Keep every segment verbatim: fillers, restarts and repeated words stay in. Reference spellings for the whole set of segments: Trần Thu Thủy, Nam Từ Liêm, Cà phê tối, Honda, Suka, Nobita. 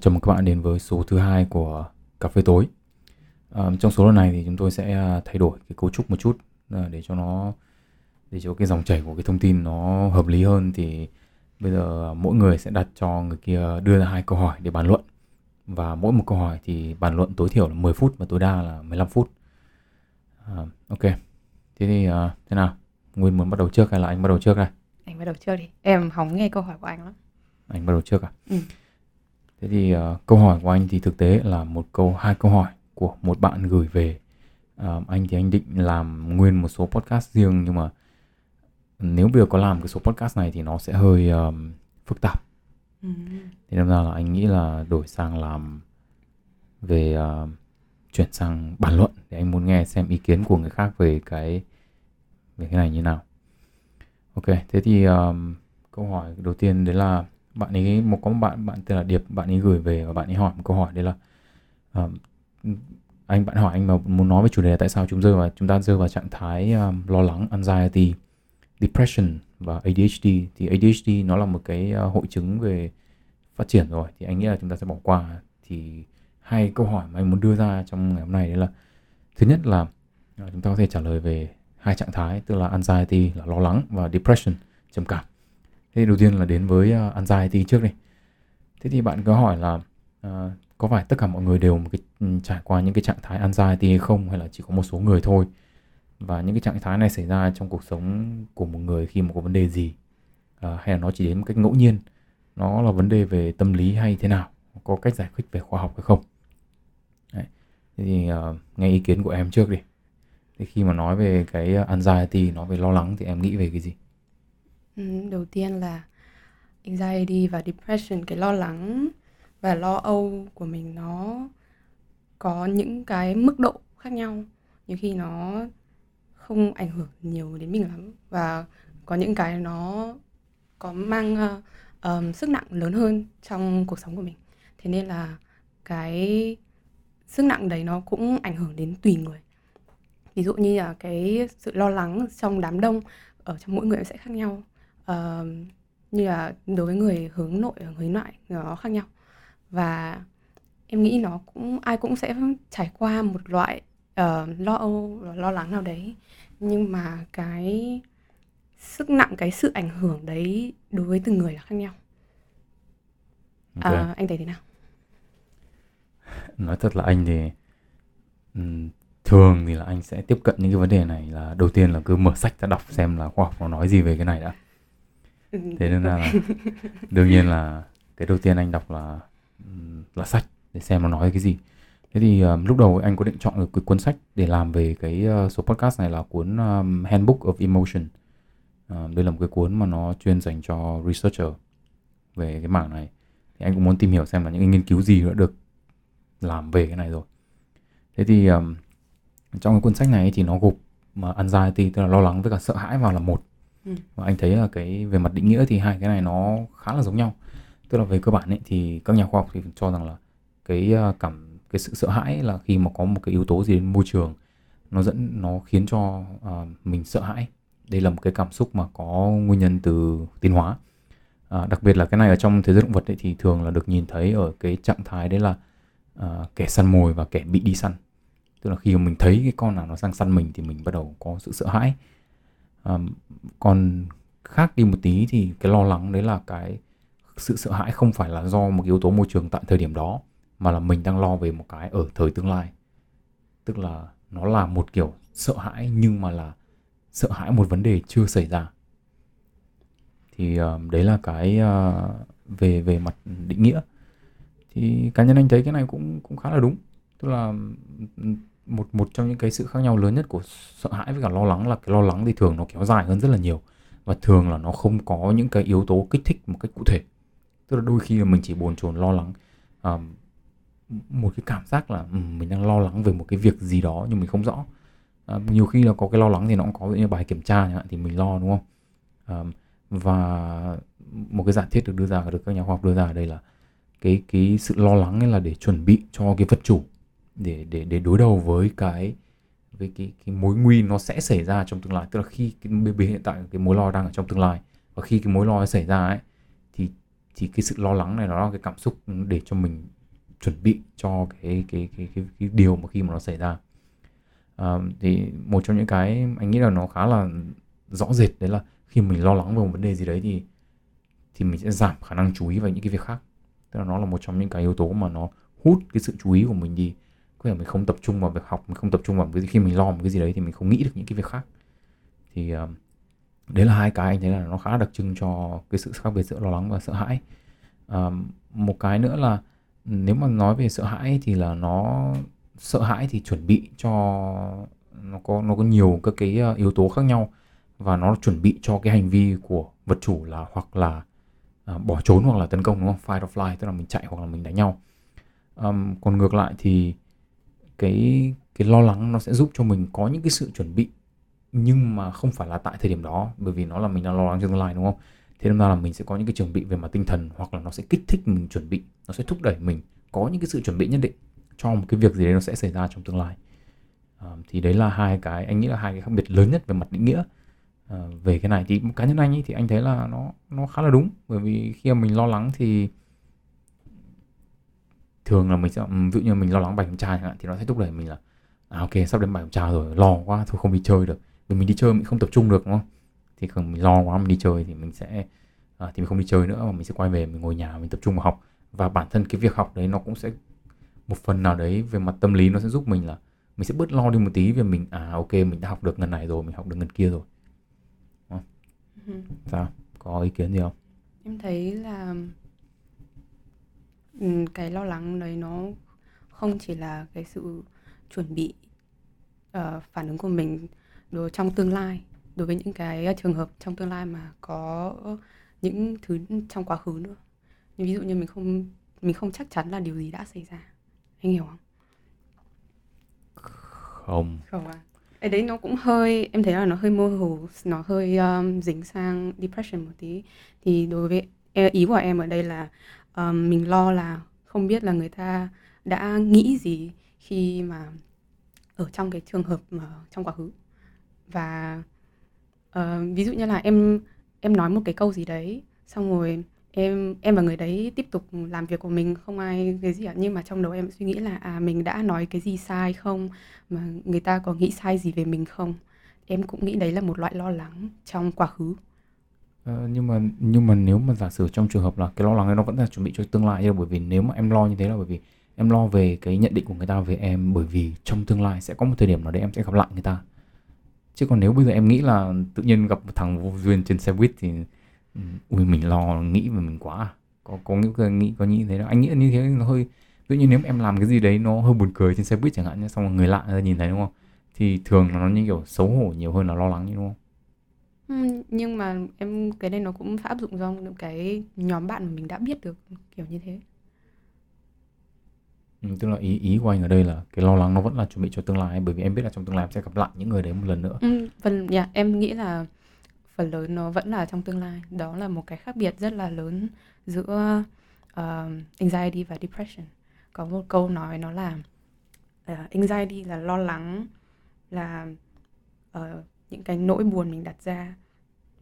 chào mừng các bạn đến với số thứ hai của Cà phê tối. À, trong số lần này thì chúng tôi sẽ thay đổi cái cấu trúc một chút để cho nó để cho cái dòng chảy của cái thông tin nó hợp lý hơn. Thì bây giờ mỗi người sẽ đặt cho người kia đưa ra hai câu hỏi để bàn luận, và mỗi một câu hỏi thì bàn luận tối thiểu là mười phút và tối đa là mười lăm phút. À, ok, thế thì uh, thế nào? Nguyên muốn bắt đầu trước hay là anh bắt đầu trước đây? Anh bắt đầu trước đi, em hóng nghe câu hỏi của anh lắm. Anh bắt đầu trước à? Ừ. Thế thì uh, câu hỏi của anh thì thực tế là một câu hai câu hỏi của một bạn gửi về. Uh, anh thì anh định làm nguyên một số podcast riêng, nhưng mà nếu bây giờ có làm cái số podcast này thì nó sẽ hơi um, phức tạp. Ừ. Thế nên là anh nghĩ là đổi sang làm về uh, chuyển sang bàn luận, để anh muốn nghe xem ý kiến của người khác về cái về cái này như nào. Ok, thế thì um, câu hỏi đầu tiên đấy là bạn ấy, một có một bạn bạn tên là Điệp, bạn ấy gửi về và bạn ấy hỏi một câu hỏi, đấy là uh, anh bạn hỏi anh mà muốn nói về chủ đề là tại sao chúng rơi vào chúng ta rơi vào trạng thái um, lo lắng, anxiety, depression và A D H D. Thì A D H D nó là một cái hội chứng về phát triển rồi, thì anh nghĩ là chúng ta sẽ bỏ qua. Thì hai câu hỏi mà anh muốn đưa ra trong ngày hôm nay đấy là, thứ nhất là chúng ta có thể trả lời về hai trạng thái, tức là anxiety là lo lắng và depression trầm cảm. Thế đầu tiên là đến với anxiety trước đi. Thế thì bạn có hỏi là uh, có phải tất cả mọi người đều một cái, trải qua những cái trạng thái anxiety hay không, hay là chỉ có một số người thôi? Và những cái trạng thái này xảy ra trong cuộc sống của một người khi mà có vấn đề gì, à, hay là nó chỉ đến một cách ngẫu nhiên? Nó là vấn đề về tâm lý hay thế nào? Có cách giải quyết về khoa học hay không? Đấy. Thế thì uh, nghe ý kiến của em trước đi. Thế khi mà nói về cái anxiety, nói về lo lắng thì em nghĩ về cái gì? Ừ, đầu tiên là anxiety và depression, cái lo lắng và lo âu của mình nó có những cái mức độ khác nhau. Nhiều khi nó không ảnh hưởng nhiều đến mình lắm, và có những cái nó có mang uh, um, sức nặng lớn hơn trong cuộc sống của mình. Thế nên là cái sức nặng đấy nó cũng ảnh hưởng đến tùy người. Ví dụ như là cái sự lo lắng trong đám đông ở trong mỗi người sẽ khác nhau. Uh, như là đối với người hướng nội và hướng ngoại nó khác nhau. Và em nghĩ nó cũng ai cũng sẽ trải qua một loại Uh, lo âu, lo lắng nào đấy. Nhưng mà cái sức nặng, cái sự ảnh hưởng đấy đối với từng người là khác nhau. Okay. uh, Anh thấy thế nào? Nói thật là anh thì um, thường thì là anh sẽ tiếp cận những cái vấn đề này là đầu tiên là cứ mở sách ra đọc xem là khoa học nó nói gì về cái này đã. Ừ. Thế nên là, là đương nhiên là cái đầu tiên anh đọc là là sách để xem nó nói cái gì. Thế thì um, lúc đầu anh có định chọn được cái cuốn sách để làm về cái uh, số podcast này là cuốn um, Handbook of Emotion. Uh, đây là một cái cuốn mà nó chuyên dành cho researcher về cái mảng này. Thì anh cũng muốn tìm hiểu xem là những cái nghiên cứu gì đã được làm về cái này rồi. Thế thì um, trong cái cuốn sách này thì nó gộp mà anxiety, tức là lo lắng với cả sợ hãi vào là một. Ừ. Và anh thấy là cái về mặt định nghĩa thì hai cái này nó khá là giống nhau. Tức là về cơ bản ấy, thì các nhà khoa học thì cho rằng là cái uh, cảm cái sự sợ hãi là khi mà có một cái yếu tố gì đến môi trường nó dẫn nó khiến cho uh, mình sợ hãi. Đây là một cái cảm xúc mà có nguyên nhân từ tiến hóa. Uh, đặc biệt là cái này ở trong thế giới động vật ấy, thì thường là được nhìn thấy ở cái trạng thái đấy là uh, kẻ săn mồi và kẻ bị đi săn. Tức là khi mà mình thấy cái con nào nó sang săn mình thì mình bắt đầu có sự sợ hãi. Uh, còn khác đi một tí thì cái lo lắng đấy là cái sự sợ hãi không phải là do một yếu tố môi trường tại thời điểm đó, mà là mình đang lo về một cái ở thời tương lai. Tức là nó là một kiểu sợ hãi, nhưng mà là sợ hãi một vấn đề chưa xảy ra. Thì uh, đấy là cái uh, về về mặt định nghĩa. Thì cá nhân anh thấy cái này cũng cũng khá là đúng. Tức là một một trong những cái sự khác nhau lớn nhất của sợ hãi với cả lo lắng là cái lo lắng thì thường nó kéo dài hơn rất là nhiều, và thường là nó không có những cái yếu tố kích thích một cách cụ thể. Tức là đôi khi là mình chỉ bồn chồn lo lắng uh, một cái cảm giác là mình đang lo lắng về một cái việc gì đó nhưng mình không rõ. À, nhiều khi là có cái lo lắng thì nó cũng có như bài kiểm tra chẳng hạn, thì mình lo, đúng không? À, và một cái giả thiết được đưa ra được các nhà khoa học đưa ra ở đây là cái cái sự lo lắng ấy là để chuẩn bị cho cái vật chủ để để để đối đầu với cái với cái cái mối nguy nó sẽ xảy ra trong tương lai. Tức là khi cái hiện tại cái mối lo đang ở trong tương lai, và khi cái mối lo xảy ra ấy thì Thì cái sự lo lắng này nó là cái cảm xúc để cho mình chuẩn bị cho cái cái cái cái, cái điều mà khi mà nó xảy ra. À, thì một trong những cái anh nghĩ là nó khá là rõ rệt đấy là khi mình lo lắng về một vấn đề gì đấy thì thì mình sẽ giảm khả năng chú ý vào những cái việc khác. Tức là nó là một trong những cái yếu tố mà nó hút cái sự chú ý của mình đi. Có thể mình không tập trung vào việc học, mình không tập trung vào cái khi mình lo một cái gì đấy thì mình không nghĩ được những cái việc khác. Thì uh, đấy là hai cái anh thấy là nó khá đặc trưng cho cái sự khác biệt giữa lo lắng và sợ hãi. Uh, một cái nữa là nếu mà nói về sợ hãi thì là nó sợ hãi thì chuẩn bị cho nó có nó có nhiều các cái yếu tố khác nhau và nó chuẩn bị cho cái hành vi của vật chủ là hoặc là uh, bỏ trốn hoặc là tấn công, đúng không? Fight or flight, tức là mình chạy hoặc là mình đánh nhau. Um, còn ngược lại thì cái cái lo lắng nó sẽ giúp cho mình có những cái sự chuẩn bị nhưng mà không phải là tại thời điểm đó, bởi vì nó là mình đang lo lắng cho tương lai, đúng không? Thế nên là mình sẽ có những cái chuẩn bị về mặt tinh thần hoặc là nó sẽ kích thích mình chuẩn bị, nó sẽ thúc đẩy mình có những cái sự chuẩn bị nhất định cho một cái việc gì đấy nó sẽ xảy ra trong tương lai. À, thì đấy là hai cái anh nghĩ là hai cái khác biệt lớn nhất về mặt định nghĩa. À, về cái này thì cá nhân anh ấy thì anh thấy là nó nó khá là đúng, bởi vì khi mà mình lo lắng thì thường là mình sẽ, ví dụ như mình lo lắng bài kiểm tra chẳng hạn, thì nó sẽ thúc đẩy mình là à, ok sắp đến bài kiểm tra rồi, lo quá thôi không đi chơi được. Vì mình đi chơi mình không tập trung được, đúng không? Thì còn mình lo quá mình đi chơi thì mình sẽ à, thì mình không đi chơi nữa mà mình sẽ quay về mình ngồi nhà mình tập trung vào học. Và bản thân cái việc học đấy nó cũng sẽ một phần nào đấy về mặt tâm lý nó sẽ giúp mình là mình sẽ bớt lo đi một tí về mình, à ok mình đã học được ngần này rồi, mình học được ngần kia rồi. Đúng không? Ừ. Sao? Có ý kiến gì không? Em thấy là cái lo lắng đấy nó không chỉ là cái sự chuẩn bị uh, phản ứng của mình đối trong tương lai, đối với những cái trường hợp trong tương lai mà có những thứ trong quá khứ nữa. Nhưng ví dụ như mình không mình không chắc chắn là điều gì đã xảy ra. Anh hiểu không? Không. Không à? Cái đấy nó cũng hơi, em thấy là nó hơi mơ hồ, nó hơi um, dính sang depression một tí. Thì đối với ý của em ở đây là um, mình lo là không biết là người ta đã nghĩ gì khi mà ở trong cái trường hợp mà trong quá khứ. Và uh, ví dụ như là em em nói một cái câu gì đấy, xong rồi em em và người đấy tiếp tục làm việc của mình, không ai cái gì cả, nhưng mà trong đầu em suy nghĩ là à mình đã nói cái gì sai không, mà người ta có nghĩ sai gì về mình không. Em cũng nghĩ đấy là một loại lo lắng trong quá khứ. Uh, nhưng mà nhưng mà nếu mà giả sử trong trường hợp là cái lo lắng ấy nó vẫn là chuẩn bị cho tương lai, bởi vì nếu mà em lo như thế là bởi vì em lo về cái nhận định của người ta về em, bởi vì trong tương lai sẽ có một thời điểm nào đấy em sẽ gặp lại người ta. Chứ còn nếu bây giờ em nghĩ là tự nhiên gặp một thằng vô duyên trên xe buýt thì ui mình lo nghĩ về mình quá à. Có có nghĩ nghĩ có như thế đó. Anh nghĩ như thế nó hơi, tự nhiên nếu em làm cái gì đấy nó hơi buồn cười trên xe buýt chẳng hạn nhé, xong rồi người lạ nhìn thấy, đúng không? Thì thường là nó như kiểu xấu hổ nhiều hơn là lo lắng, đúng không? Ừ, nhưng mà em cái này nó cũng phải áp dụng cho những cái nhóm bạn mà mình đã biết được kiểu như thế. Ừ, tức là ý ý của anh ở đây là cái lo lắng nó vẫn là chuẩn bị cho tương lai, bởi vì em biết là trong tương lai em sẽ gặp lại những người đấy một lần nữa. Ừ, phần yeah, em nghĩ là phần lớn nó vẫn là trong tương lai. Đó là một cái khác biệt rất là lớn giữa uh, anxiety và depression. Có một câu nói nó là uh, anxiety là lo lắng, là uh, những cái nỗi buồn mình đặt ra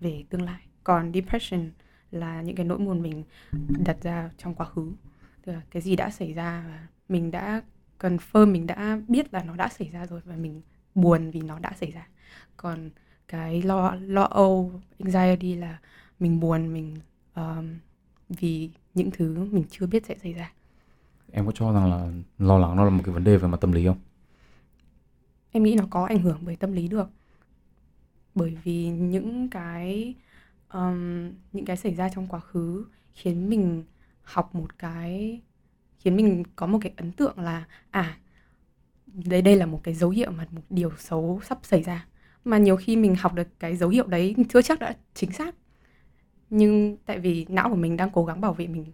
về tương lai. Còn depression là những cái nỗi buồn mình đặt ra trong quá khứ. Tức là cái gì đã xảy ra và mình đã confirm, mình đã biết là nó đã xảy ra rồi và mình buồn vì nó đã xảy ra. Còn cái lo, lo âu, anxiety là mình buồn mình um, vì những thứ mình chưa biết sẽ xảy ra. Em có cho rằng là lo lắng nó là một cái vấn đề về mặt tâm lý không? Em nghĩ nó có ảnh hưởng bởi tâm lý được. Bởi vì những cái um, những cái xảy ra trong quá khứ khiến mình học một cái, khiến mình có một cái ấn tượng là à đây đây là một cái dấu hiệu mà một điều xấu sắp xảy ra, mà nhiều khi mình học được cái dấu hiệu đấy chưa chắc đã chính xác, nhưng tại vì não của mình đang cố gắng bảo vệ mình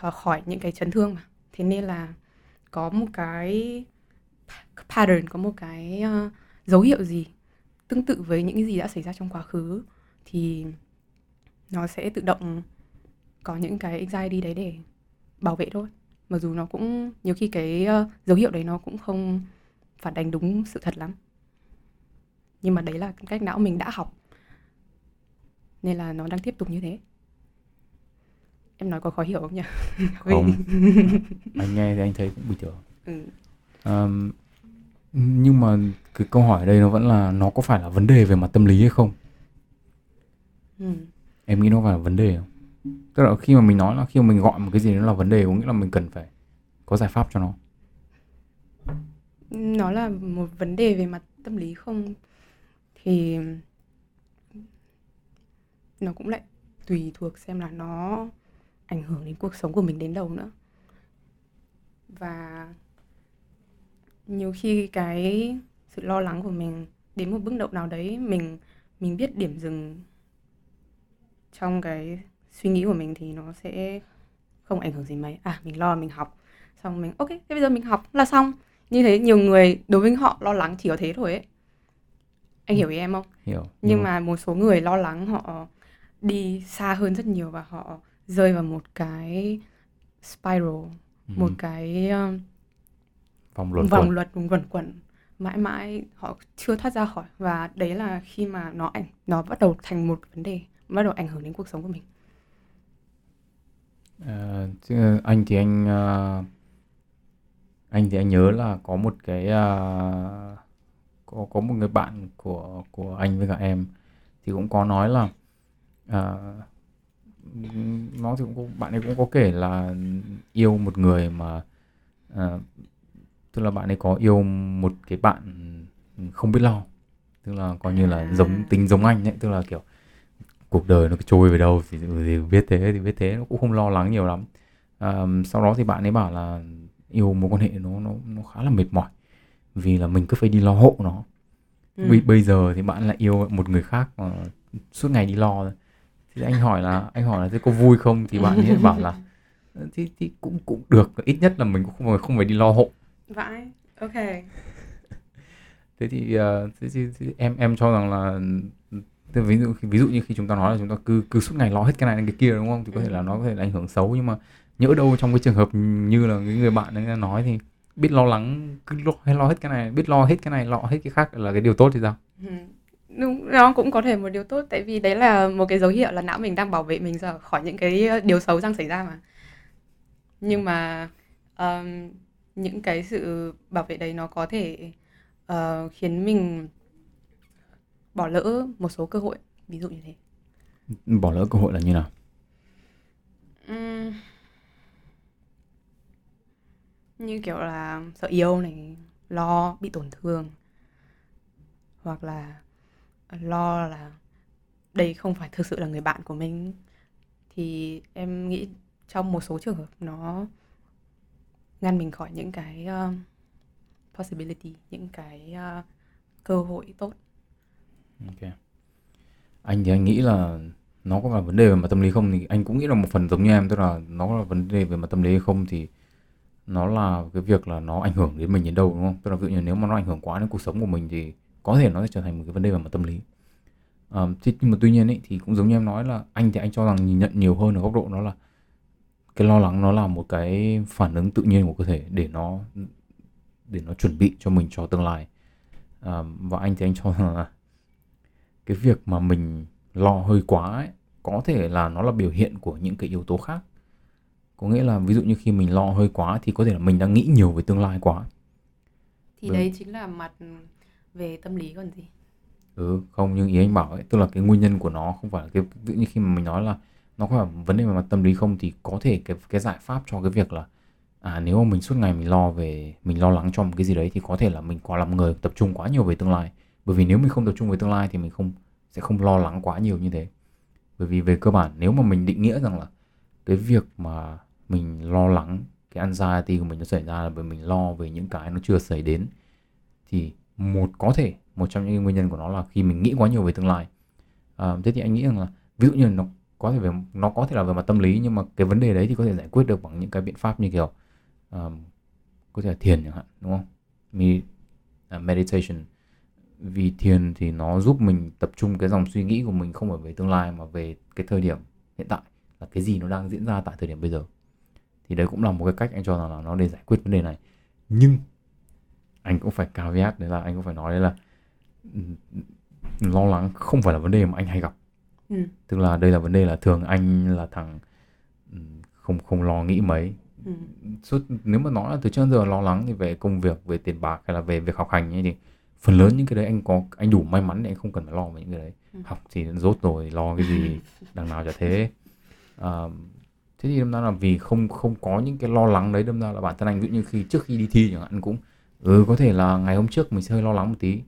cho khỏi những cái chấn thương mà, thế nên là có một cái pattern, có một cái uh, dấu hiệu gì tương tự với những cái gì đã xảy ra trong quá khứ thì nó sẽ tự động có những cái anxiety đấy để bảo vệ thôi. Mặc dù nó cũng nhiều khi cái uh, dấu hiệu đấy nó cũng không phản ánh đúng sự thật lắm, nhưng mà đấy là cách não mình đã học nên là nó đang tiếp tục như thế. Em nói có khó hiểu không nhỉ? Không. Anh nghe thì anh thấy cũng bình thường. Ừ. Um, nhưng mà cái câu hỏi ở đây nó vẫn là nó có phải là vấn đề về mặt tâm lý hay không? Ừ. Em nghĩ nó phải là vấn đề không? Tức là khi mà mình nói là khi mà mình gọi một cái gì nó là vấn đề, có nghĩa là mình cần phải có giải pháp cho nó. Nó là một vấn đề về mặt tâm lý không thì nó cũng lại tùy thuộc xem là nó ảnh hưởng đến cuộc sống của mình đến đâu nữa. Và nhiều khi cái sự lo lắng của mình đến một bước độ nào đấy, mình mình biết điểm dừng trong cái suy nghĩ của mình thì nó sẽ không ảnh hưởng gì mấy. À, mình lo, mình học, xong mình ok, thế bây giờ mình học là xong. Như thế nhiều người đối với họ lo lắng chỉ có thế thôi ấy. Anh hiểu ý em không? Hiểu. Nhưng ừ. mà một số người lo lắng họ đi xa hơn rất nhiều và họ rơi vào một cái spiral, ừ. một cái vòng luẩn vòng luật, vòng luẩn quẩn mãi mãi họ chưa thoát ra khỏi, và đấy là khi mà nó ảnh nó bắt đầu thành một vấn đề, bắt đầu ảnh hưởng đến cuộc sống của mình. À, chứ anh thì anh uh, anh thì anh nhớ là có một cái uh, có có một người bạn của của anh với cả em thì cũng có nói là uh, nó thì cũng có, bạn ấy cũng có kể là yêu một người mà uh, tức là bạn ấy có yêu một cái bạn không biết lo, tức là coi như là giống tính giống anh ấy, tức là kiểu cuộc đời nó trôi về đâu thì, thì biết thế thì biết thế nó cũng không lo lắng nhiều lắm. À, sau đó thì bạn ấy bảo là yêu mối quan hệ nó nó nó khá là mệt mỏi vì là mình cứ phải đi lo hộ nó. Ừ. B- bây giờ thì bạn lại yêu một người khác mà suốt ngày đi lo rồi. Thì anh hỏi là anh hỏi là thế có vui không thì bạn ấy bảo là thì, thì cũng cũng được, ít nhất là mình cũng không, không phải đi lo hộ. Vãi, ok. Thế thì, uh, thế thì, thì em em cho rằng là ví dụ ví dụ như khi chúng ta nói là chúng ta cứ cứ suốt ngày lo hết cái này đến cái kia, đúng không, thì có thể là nó có thể là ảnh hưởng xấu, nhưng mà nhỡ đâu trong cái trường hợp như là cái người bạn ấy nói thì biết lo lắng, cứ lo hay lo hết cái này, biết lo hết cái này lo hết cái khác là cái điều tốt thì sao? Ừ. Đúng, nó cũng có thể một điều tốt, tại vì đấy là một cái dấu hiệu là não mình đang bảo vệ mình ra khỏi những cái điều xấu đang xảy ra mà. Nhưng mà um, những cái sự bảo vệ đấy nó có thể uh, khiến mình bỏ lỡ một số cơ hội, ví dụ như thế. Bỏ lỡ cơ hội là như nào? Uhm, như kiểu là sợ yêu này, lo bị tổn thương, hoặc là lo là đây không phải thực sự là người bạn của mình, thì em nghĩ trong một số trường hợp nó ngăn mình khỏi những cái uh, possibility, những cái uh, cơ hội tốt. Ok. Anh thì anh nghĩ là nó có là vấn đề về mặt tâm lý không thì anh cũng nghĩ là một phần giống như em, tức là nó là vấn đề về mặt tâm lý hay không thì nó là cái việc là nó ảnh hưởng đến mình đến đâu, đúng không? Tức là ví dụ như nếu mà nó ảnh hưởng quá đến cuộc sống của mình thì có thể nó sẽ trở thành một cái vấn đề về mặt tâm lý. À, thì, nhưng mà tuy nhiên ấy, thì cũng giống như em nói là anh thì anh cho rằng nhìn nhận nhiều hơn ở góc độ nó là cái lo lắng nó là một cái phản ứng tự nhiên của cơ thể để nó để nó chuẩn bị cho mình cho tương lai. À, và anh thì anh cho rằng là cái việc mà mình lo hơi quá ấy, có thể là nó là biểu hiện của những cái yếu tố khác. Có nghĩa là ví dụ như khi mình lo hơi quá thì có thể là mình đang nghĩ nhiều về tương lai quá. Thì đấy, đấy chính là mặt về tâm lý còn gì. Ừ, không, nhưng ý anh bảo ấy, tức là cái nguyên nhân của nó không phải là cái, tự nhiên khi mà mình nói là nó có phải vấn đề về mặt tâm lý không thì có thể cái, cái giải pháp cho cái việc là à, nếu mà mình suốt ngày mình lo về, mình lo lắng cho một cái gì đấy thì có thể là mình quá làm người tập trung quá nhiều về tương lai. Bởi vì nếu mình không tập trung về tương lai thì mình không sẽ không lo lắng quá nhiều như thế. Bởi vì về cơ bản nếu mà mình định nghĩa rằng là cái việc mà mình lo lắng, cái anxiety của mình nó xảy ra là bởi mình lo về những cái nó chưa xảy đến, thì một có thể, một trong những nguyên nhân của nó là khi mình nghĩ quá nhiều về tương lai. À, thế thì anh nghĩ rằng là ví dụ như nó có thể về, nó có thể là về mặt tâm lý, nhưng mà cái vấn đề đấy thì có thể giải quyết được bằng những cái biện pháp như kiểu uh, có thể là thiền chẳng hạn, đúng không? Medi- uh, meditation. Vì thiền thì nó giúp mình tập trung cái dòng suy nghĩ của mình không phải về tương lai mà về cái thời điểm hiện tại, là cái gì nó đang diễn ra tại thời điểm bây giờ. Thì đấy cũng là một cái cách anh cho rằng là nó để giải quyết vấn đề này. Nhưng anh cũng phải caveat, đấy là anh cũng phải nói đấy là lo lắng không phải là vấn đề mà anh hay gặp. Ừ. Tức là đây là vấn đề là thường anh là thằng không không lo nghĩ mấy. Ừ. Suốt, nếu mà nói là từ trước đến giờ lo lắng thì về công việc, về tiền bạc hay là về việc học hành ấy thì phần lớn những cái đấy anh có anh đủ may mắn để anh không cần phải lo về những cái đấy. Ừ. Học thì rốt rồi, lo cái gì, đằng nào chả thế. À, thế thì đâm ra là vì không không có những cái lo lắng đấy, đâm ra là bản thân anh cũng như khi trước khi đi thi chẳng hạn cũng ừ có thể là ngày hôm trước mình hơi lo lắng một tí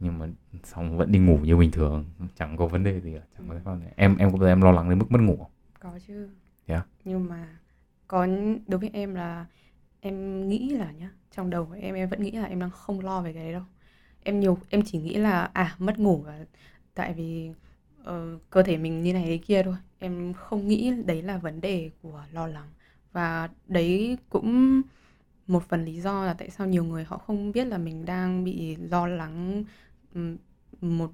nhưng mà xong vẫn đi ngủ như bình thường, chẳng có vấn đề gì cả, chẳng có thế nào. Em em có bao giờ em lo lắng đến mức mất ngủ không? Có chứ. Yeah. Nhưng mà còn đối với em là em nghĩ là nhá, trong đầu của em em vẫn nghĩ là em đang không lo về cái đấy đâu. Em nhiều em chỉ nghĩ là à mất ngủ là tại vì uh, cơ thể mình như này thế kia thôi. Em không nghĩ đấy là vấn đề của lo lắng. Và đấy cũng một phần lý do là tại sao nhiều người họ không biết là mình đang bị lo lắng một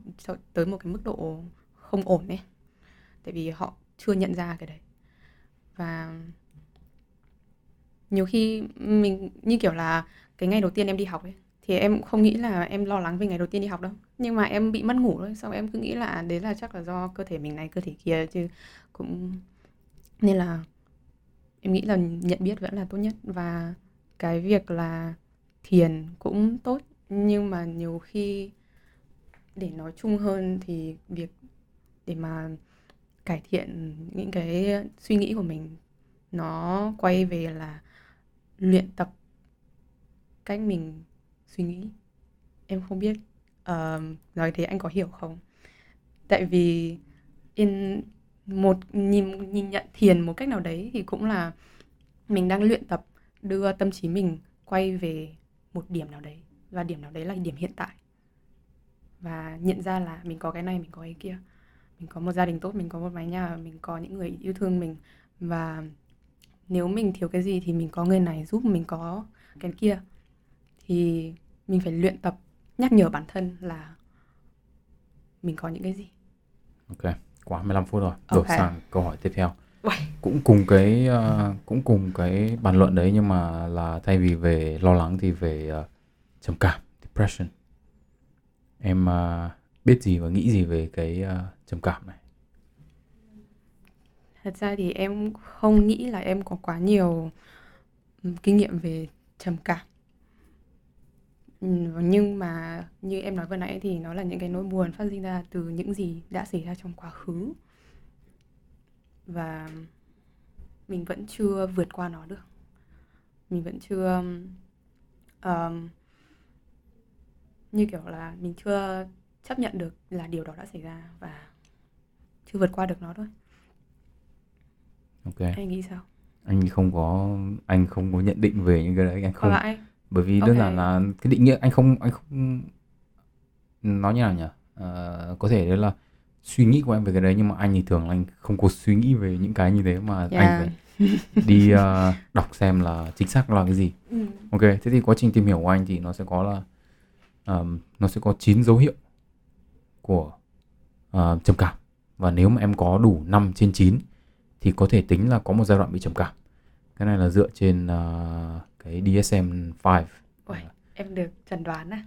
tới một cái mức độ không ổn ấy. Tại vì họ chưa nhận ra cái đấy. Và nhiều khi mình như kiểu là cái ngày đầu tiên em đi học ấy thì em không nghĩ là em lo lắng về ngày đầu tiên đi học đâu, nhưng mà em bị mất ngủ thôi, xong em cứ nghĩ là đấy là chắc là do cơ thể mình này cơ thể kia chứ cũng, nên là em nghĩ là nhận biết vẫn là tốt nhất. Và cái việc là thiền cũng tốt, nhưng mà nhiều khi để nói chung hơn thì việc để mà cải thiện những cái suy nghĩ của mình nó quay về là luyện tập cách mình suy nghĩ. Em không biết uh, nói thế anh có hiểu không? Tại vì in một nhìn, nhìn nhận thiền một cách nào đấy thì cũng là mình đang luyện tập đưa tâm trí mình quay về một điểm nào đấy, và điểm nào đấy là điểm hiện tại, và nhận ra là mình có cái này, mình có cái kia, mình có một gia đình tốt, mình có một mái nhà, mình có những người yêu thương mình, và nếu mình thiếu cái gì thì mình có người này giúp mình có cái kia. Thì mình phải luyện tập nhắc nhở bản thân là mình có những cái gì. Ok, quá mười lăm phút rồi. Đổi okay. sang câu hỏi tiếp theo. Cũng cùng cái uh, cũng cùng cái bàn luận đấy, nhưng mà là thay vì về lo lắng thì về uh, trầm cảm, depression. Em uh, biết gì và nghĩ gì về cái uh, trầm cảm này? Thật ra thì em không nghĩ là em có quá nhiều kinh nghiệm về trầm cảm. Nhưng mà như em nói vừa nãy thì nó là những cái nỗi buồn phát sinh ra từ những gì đã xảy ra trong quá khứ. Và mình vẫn chưa vượt qua nó được. Mình vẫn chưa... Um, như kiểu là mình chưa chấp nhận được là điều đó đã xảy ra và chưa vượt qua được nó thôi. Ok. Anh nghĩ sao? Anh không có... Anh không có nhận định về những cái đấy. Anh không... Lại. Bởi vì đơn giản okay. là cái định nghĩa anh không anh không nói như nào nhỉ, à, có thể đấy là suy nghĩ của em về cái đấy, nhưng mà anh thì thường là anh không có suy nghĩ về những cái như thế mà yeah. anh phải đi uh, đọc xem là chính xác là cái gì. Ừ. Ok, thế thì quá trình tìm hiểu của anh thì nó sẽ có là um, nó sẽ có chín dấu hiệu của uh, trầm cảm, và nếu mà em có đủ năm trên chín thì có thể tính là có một giai đoạn bị trầm cảm. Cái này là dựa trên uh, cái D S M năm. Ôi, em được chẩn đoán à?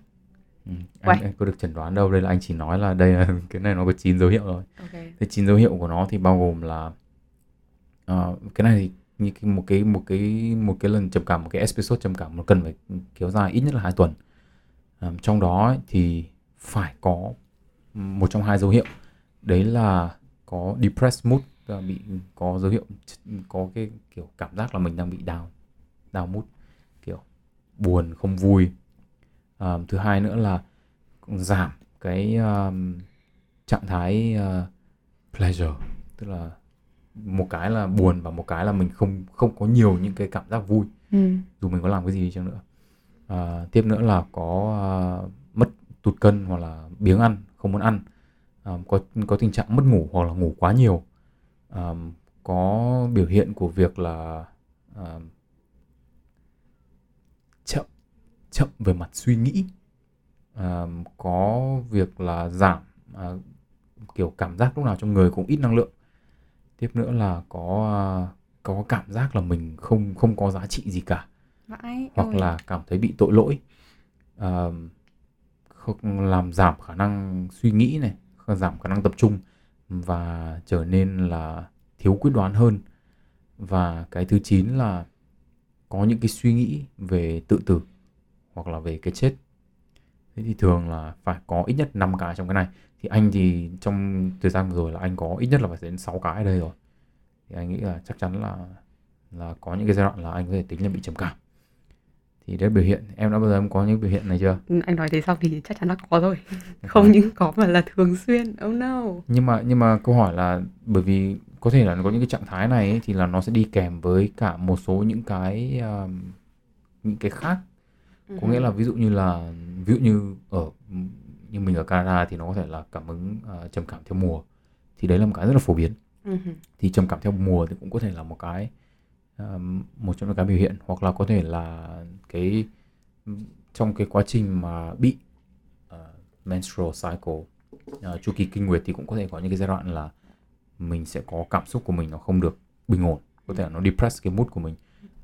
Ừ, anh, anh có được chẩn đoán đâu, đây là anh chỉ nói là đây là cái này nó có chín dấu hiệu rồi. Okay. Thế chín dấu hiệu của nó thì bao gồm là uh, cái này thì như cái, một cái một cái một cái lần trầm cảm, một cái episode trầm cảm nó cần phải kéo dài ít nhất là hai tuần. Uh, trong đó thì phải có một trong hai dấu hiệu, đấy là có depressed mood, bị có dấu hiệu có cái kiểu cảm giác là mình đang bị down, down mood, kiểu buồn không vui. À, thứ hai nữa là giảm cái um, trạng thái uh, pleasure, tức là một cái là buồn và một cái là mình không không có nhiều những cái cảm giác vui, ừ. dù mình có làm cái gì đi chăng nữa. À, tiếp nữa là có uh, mất tụt cân hoặc là biếng ăn, không muốn ăn, à, có có tình trạng mất ngủ hoặc là ngủ quá nhiều. Um, có biểu hiện của việc là um, chậm chậm về mặt suy nghĩ, um, có việc là giảm uh, kiểu cảm giác lúc nào trong người cũng ít năng lượng. Tiếp nữa là có uh, có cảm giác là mình không không có giá trị gì cả, Vãi, hoặc ôi. là cảm thấy bị tội lỗi, um, không, làm giảm khả năng suy nghĩ này, giảm khả năng tập trung và trở nên là thiếu quyết đoán hơn. Và cái thứ chín là có những cái suy nghĩ về tự tử hoặc là về cái chết. Thế thì thường là phải có ít nhất năm cái trong cái này. Thì anh thì trong thời gian vừa rồi là anh có ít nhất là phải đến sáu cái ở đây rồi. Thì anh nghĩ là chắc chắn là là có những cái giai đoạn là anh có thể tính là bị trầm cảm. Thì đấy, biểu hiện em đã bao giờ em có những biểu hiện này chưa? Anh nói thế sau thì chắc chắn là có rồi. Không những có mà là thường xuyên. Oh no. Nhưng mà nhưng mà câu hỏi là bởi vì có thể là có những cái trạng thái này ấy, thì là nó sẽ đi kèm với cả một số những cái uh, những cái khác. Ừ. Có nghĩa là ví dụ như là ví dụ như ở như mình ở Canada thì nó có thể là cảm ứng uh, trầm cảm theo mùa. Thì đấy là một cái rất là phổ biến. Ừ. Thì trầm cảm theo mùa thì cũng có thể là một cái Uh, một trong những cái biểu hiện, hoặc là có thể là cái trong cái quá trình mà bị uh, menstrual cycle, uh, chu kỳ kinh nguyệt, thì cũng có thể có những cái giai đoạn là mình sẽ có cảm xúc của mình nó không được bình ổn, có thể là nó depress cái mood của mình,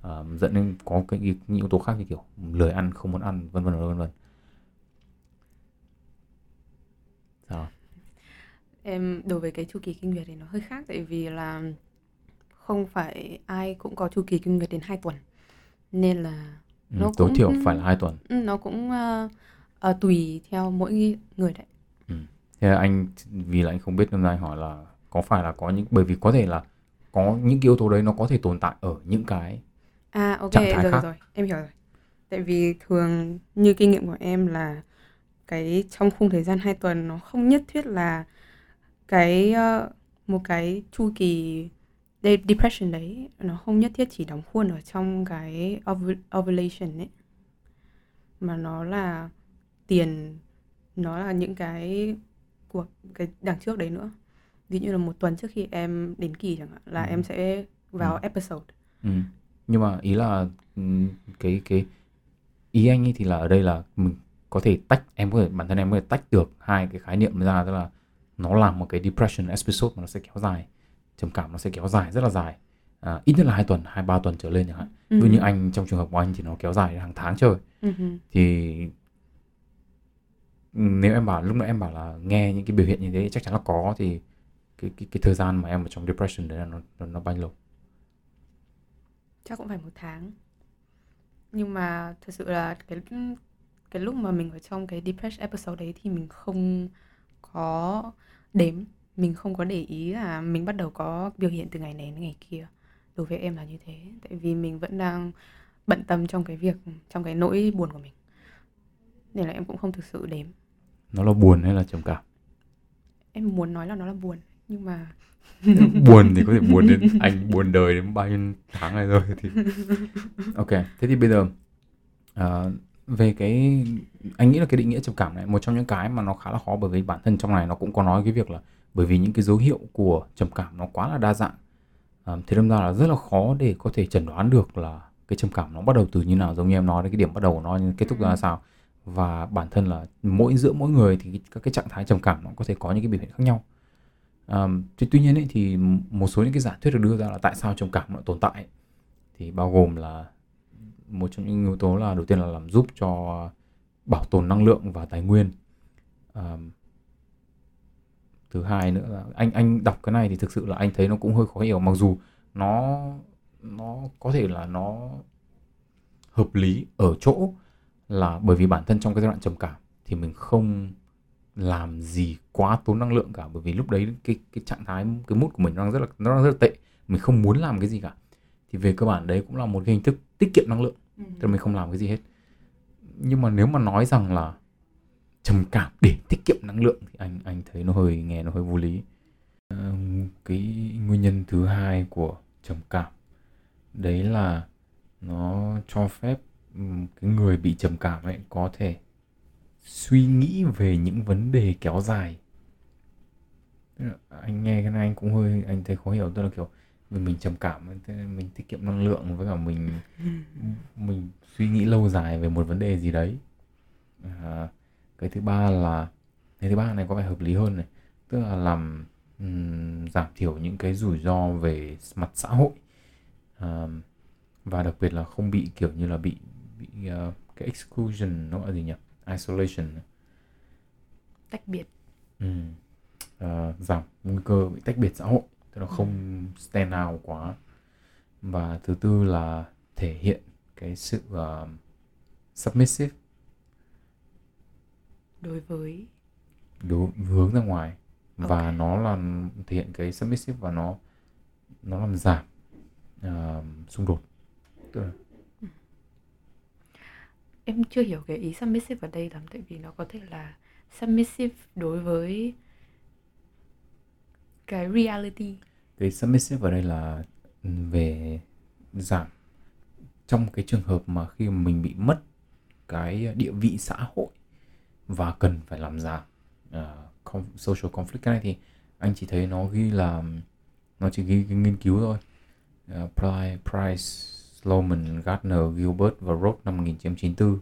uh, dẫn đến có cái những yếu tố khác như kiểu lười ăn, không muốn ăn, vân vân vân vân. Sao? Em đối với cái chu kỳ kinh nguyệt thì nó hơi khác, tại vì là không phải ai cũng có chu kỳ kinh nguyệt đến hai tuần. Nên là nó ừ, tối cũng, thiểu phải là hai tuần. Nó cũng uh, uh, tùy theo mỗi người đấy. Ừ. Thế là anh, vì là anh không biết năm nay hỏi là có phải là có những, bởi vì có thể là có những yếu tố đấy nó có thể tồn tại ở những cái à, okay, trạng thái rồi, khác rồi, em hiểu rồi. Tại vì thường như kinh nghiệm của em là cái trong khung thời gian hai tuần nó không nhất thiết là cái uh, một cái chu kỳ depression đấy, nó không nhất thiết chỉ đóng khuôn ở trong cái ovulation ấy, mà nó là tiền, nó là những cái của cái đằng trước đấy nữa. Ví dụ như là một tuần trước khi em đến kỳ chẳng hạn là ừ. em sẽ vào ừ. episode. Ừ. Nhưng mà ý là cái cái ý anh ấy thì là ở đây là mình có thể tách, em có thể bản thân em có thể tách được hai cái khái niệm ra, tức là nó là một cái depression episode mà nó sẽ kéo dài, trầm cảm nó sẽ kéo dài rất là dài, à, ít nhất là hai tuần, hai ba tuần trở lên chẳng hạn. Ví dụ như anh, trong trường hợp của anh thì nó kéo dài hàng tháng trời. Uh-huh. Thì nếu em bảo lúc nãy em bảo là nghe những cái biểu hiện như thế chắc chắn là có, thì cái cái, cái thời gian mà em ở trong depression đấy là nó, nó nó bao nhiêu? Chắc cũng phải một tháng. Nhưng mà thật sự là cái cái lúc mà mình ở trong cái depression episode đấy thì mình không có đếm. Mình không có để ý là mình bắt đầu có biểu hiện từ ngày này đến ngày kia. Đối với em là như thế. Tại vì mình vẫn đang bận tâm trong cái việc, trong cái nỗi buồn của mình. Nên là em cũng không thực sự đếm. Nó là buồn hay là trầm cảm? Em muốn nói là nó là buồn. Nhưng mà... buồn thì có thể buồn đến... anh buồn đời đến bao nhiêu tháng này rồi thì... Ok, thế thì bây giờ... Uh, về cái... anh nghĩ là cái định nghĩa trầm cảm này một trong những cái mà nó khá là khó, bởi vì bản thân trong này nó cũng có nói cái việc là bởi vì những cái dấu hiệu của trầm cảm nó quá là đa dạng, à, thế đâm ra là rất là khó để có thể chẩn đoán được là cái trầm cảm nó bắt đầu từ như nào, giống như em nói đấy, cái điểm bắt đầu của nó kết thúc ra sao. Và bản thân là mỗi giữa mỗi người thì các cái trạng thái trầm cảm nó có thể có những cái biểu hiện khác nhau. À, thì tuy nhiên ấy, thì một số những cái giả thuyết được đưa ra là tại sao trầm cảm nó tồn tại ấy, thì bao gồm là một trong những yếu tố là đầu tiên là làm giúp cho bảo tồn năng lượng và tài nguyên. À, thứ hai nữa là anh anh đọc cái này thì thực sự là anh thấy nó cũng hơi khó hiểu, mặc dù nó nó có thể là nó hợp lý ở chỗ là bởi vì bản thân trong cái giai đoạn trầm cảm thì mình không làm gì quá tốn năng lượng cả, bởi vì lúc đấy cái cái trạng thái cái mood của mình nó đang rất là nó đang rất là tệ, mình không muốn làm cái gì cả. Thì về cơ bản đấy cũng là một cái hình thức tiết kiệm năng lượng, ừ. tức là mình không làm cái gì hết. Nhưng mà nếu mà nói rằng là trầm cảm để tiết kiệm năng lượng thì anh anh thấy nó hơi nghe nó hơi vô lý. À, cái nguyên nhân thứ hai của trầm cảm đấy là nó cho phép cái người bị trầm cảm ấy có thể suy nghĩ về những vấn đề kéo dài. Anh nghe cái này anh cũng hơi anh thấy khó hiểu, tức là kiểu mình trầm cảm mình tiết kiệm năng lượng với cả mình mình suy nghĩ lâu dài về một vấn đề gì đấy. À, cái thứ ba là cái thứ ba này có vẻ hợp lý hơn này, tức là làm um, giảm thiểu những cái rủi ro về mặt xã hội, uh, và đặc biệt là không bị kiểu như là bị, bị uh, cái exclusion, nó gọi gì nhỉ, isolation, tách biệt, ừ. uh, giảm nguy cơ bị tách biệt xã hội, tức là không stand out quá. Và thứ tư là thể hiện cái sự uh, submissive, đối với đối, hướng ra ngoài. Okay. Và nó làm thể hiện cái submissive và nó nó làm giảm uh, xung đột. Tức là... ừ. Em chưa hiểu cái ý submissive ở đây lắm, tại vì nó có thể là submissive đối với cái reality. Cái submissive ở đây là về giảm trong cái trường hợp mà khi mà mình bị mất cái địa vị xã hội và cần phải làm giảm uh, social conflict. Cái này thì anh chỉ thấy nó ghi là nó chỉ ghi cái nghiên cứu thôi. uh, Price, Sloman, Gardner, Gilbert và Roth năm một nghìn chín trăm chín mươi tư.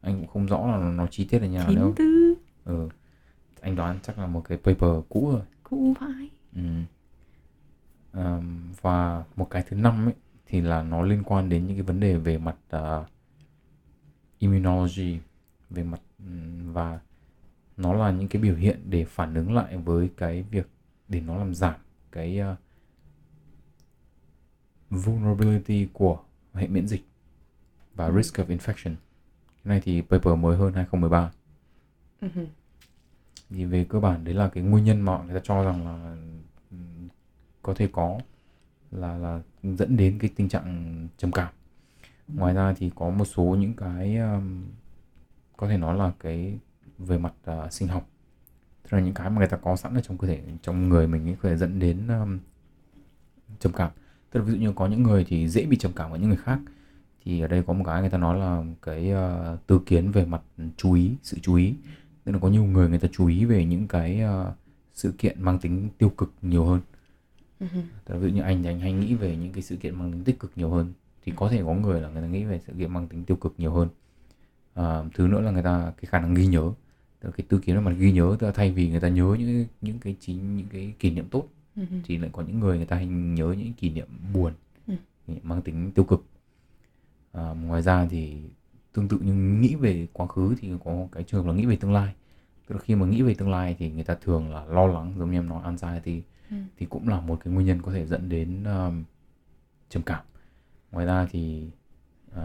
Anh cũng không rõ là nó chi tiết ở nhà đâu. Ừ. Anh đoán chắc là một cái paper cũ rồi. Cũ phải. Ừ. Um, và một cái thứ năm ấy thì là nó liên quan đến những cái vấn đề về mặt uh, immunology, về mặt um, và nó là những cái biểu hiện để phản ứng lại với cái việc để nó làm giảm cái uh, vulnerability của hệ miễn dịch và risk of infection. Cái này thì paper mới hơn hai không một ba. Uh-huh. Thì về cơ bản đấy là cái nguyên nhân mà người ta cho rằng là có thể có là, là dẫn đến cái tình trạng trầm cảm. Ngoài ra thì có một số những cái um, có thể nói là cái về mặt uh, sinh học, tức là những cái mà người ta có sẵn ở trong cơ thể, trong người mình ấy, có thể dẫn đến um, trầm cảm. Tức là ví dụ như có những người thì dễ bị trầm cảm với những người khác. Thì ở đây có một cái người ta nói là cái uh, tư kiến về mặt chú ý, sự chú ý. Tức là có nhiều người người ta chú ý về những cái uh, sự kiện mang tính tiêu cực nhiều hơn. Tức là ví dụ như anh thì anh hay nghĩ về những cái sự kiện mang tính tích cực nhiều hơn. Thì có thể có người là người ta nghĩ về sự kiện mang tính tiêu cực nhiều hơn. À, thứ nữa là người ta cái khả năng ghi nhớ, tức là cái tư kiến về mặt ghi nhớ. Tức là thay vì người ta nhớ những những cái chính những cái kỷ niệm tốt, thì lại có những người người ta hay nhớ những kỷ niệm buồn, kỷ niệm mang tính tiêu cực. À, ngoài ra thì tương tự như nghĩ về quá khứ thì có cái trường hợp là nghĩ về tương lai. Tức là khi mà nghĩ về tương lai thì người ta thường là lo lắng, giống như em nói anxiety. Ừ. Thì cũng là một cái nguyên nhân có thể dẫn đến um, trầm cảm. Ngoài ra thì uh,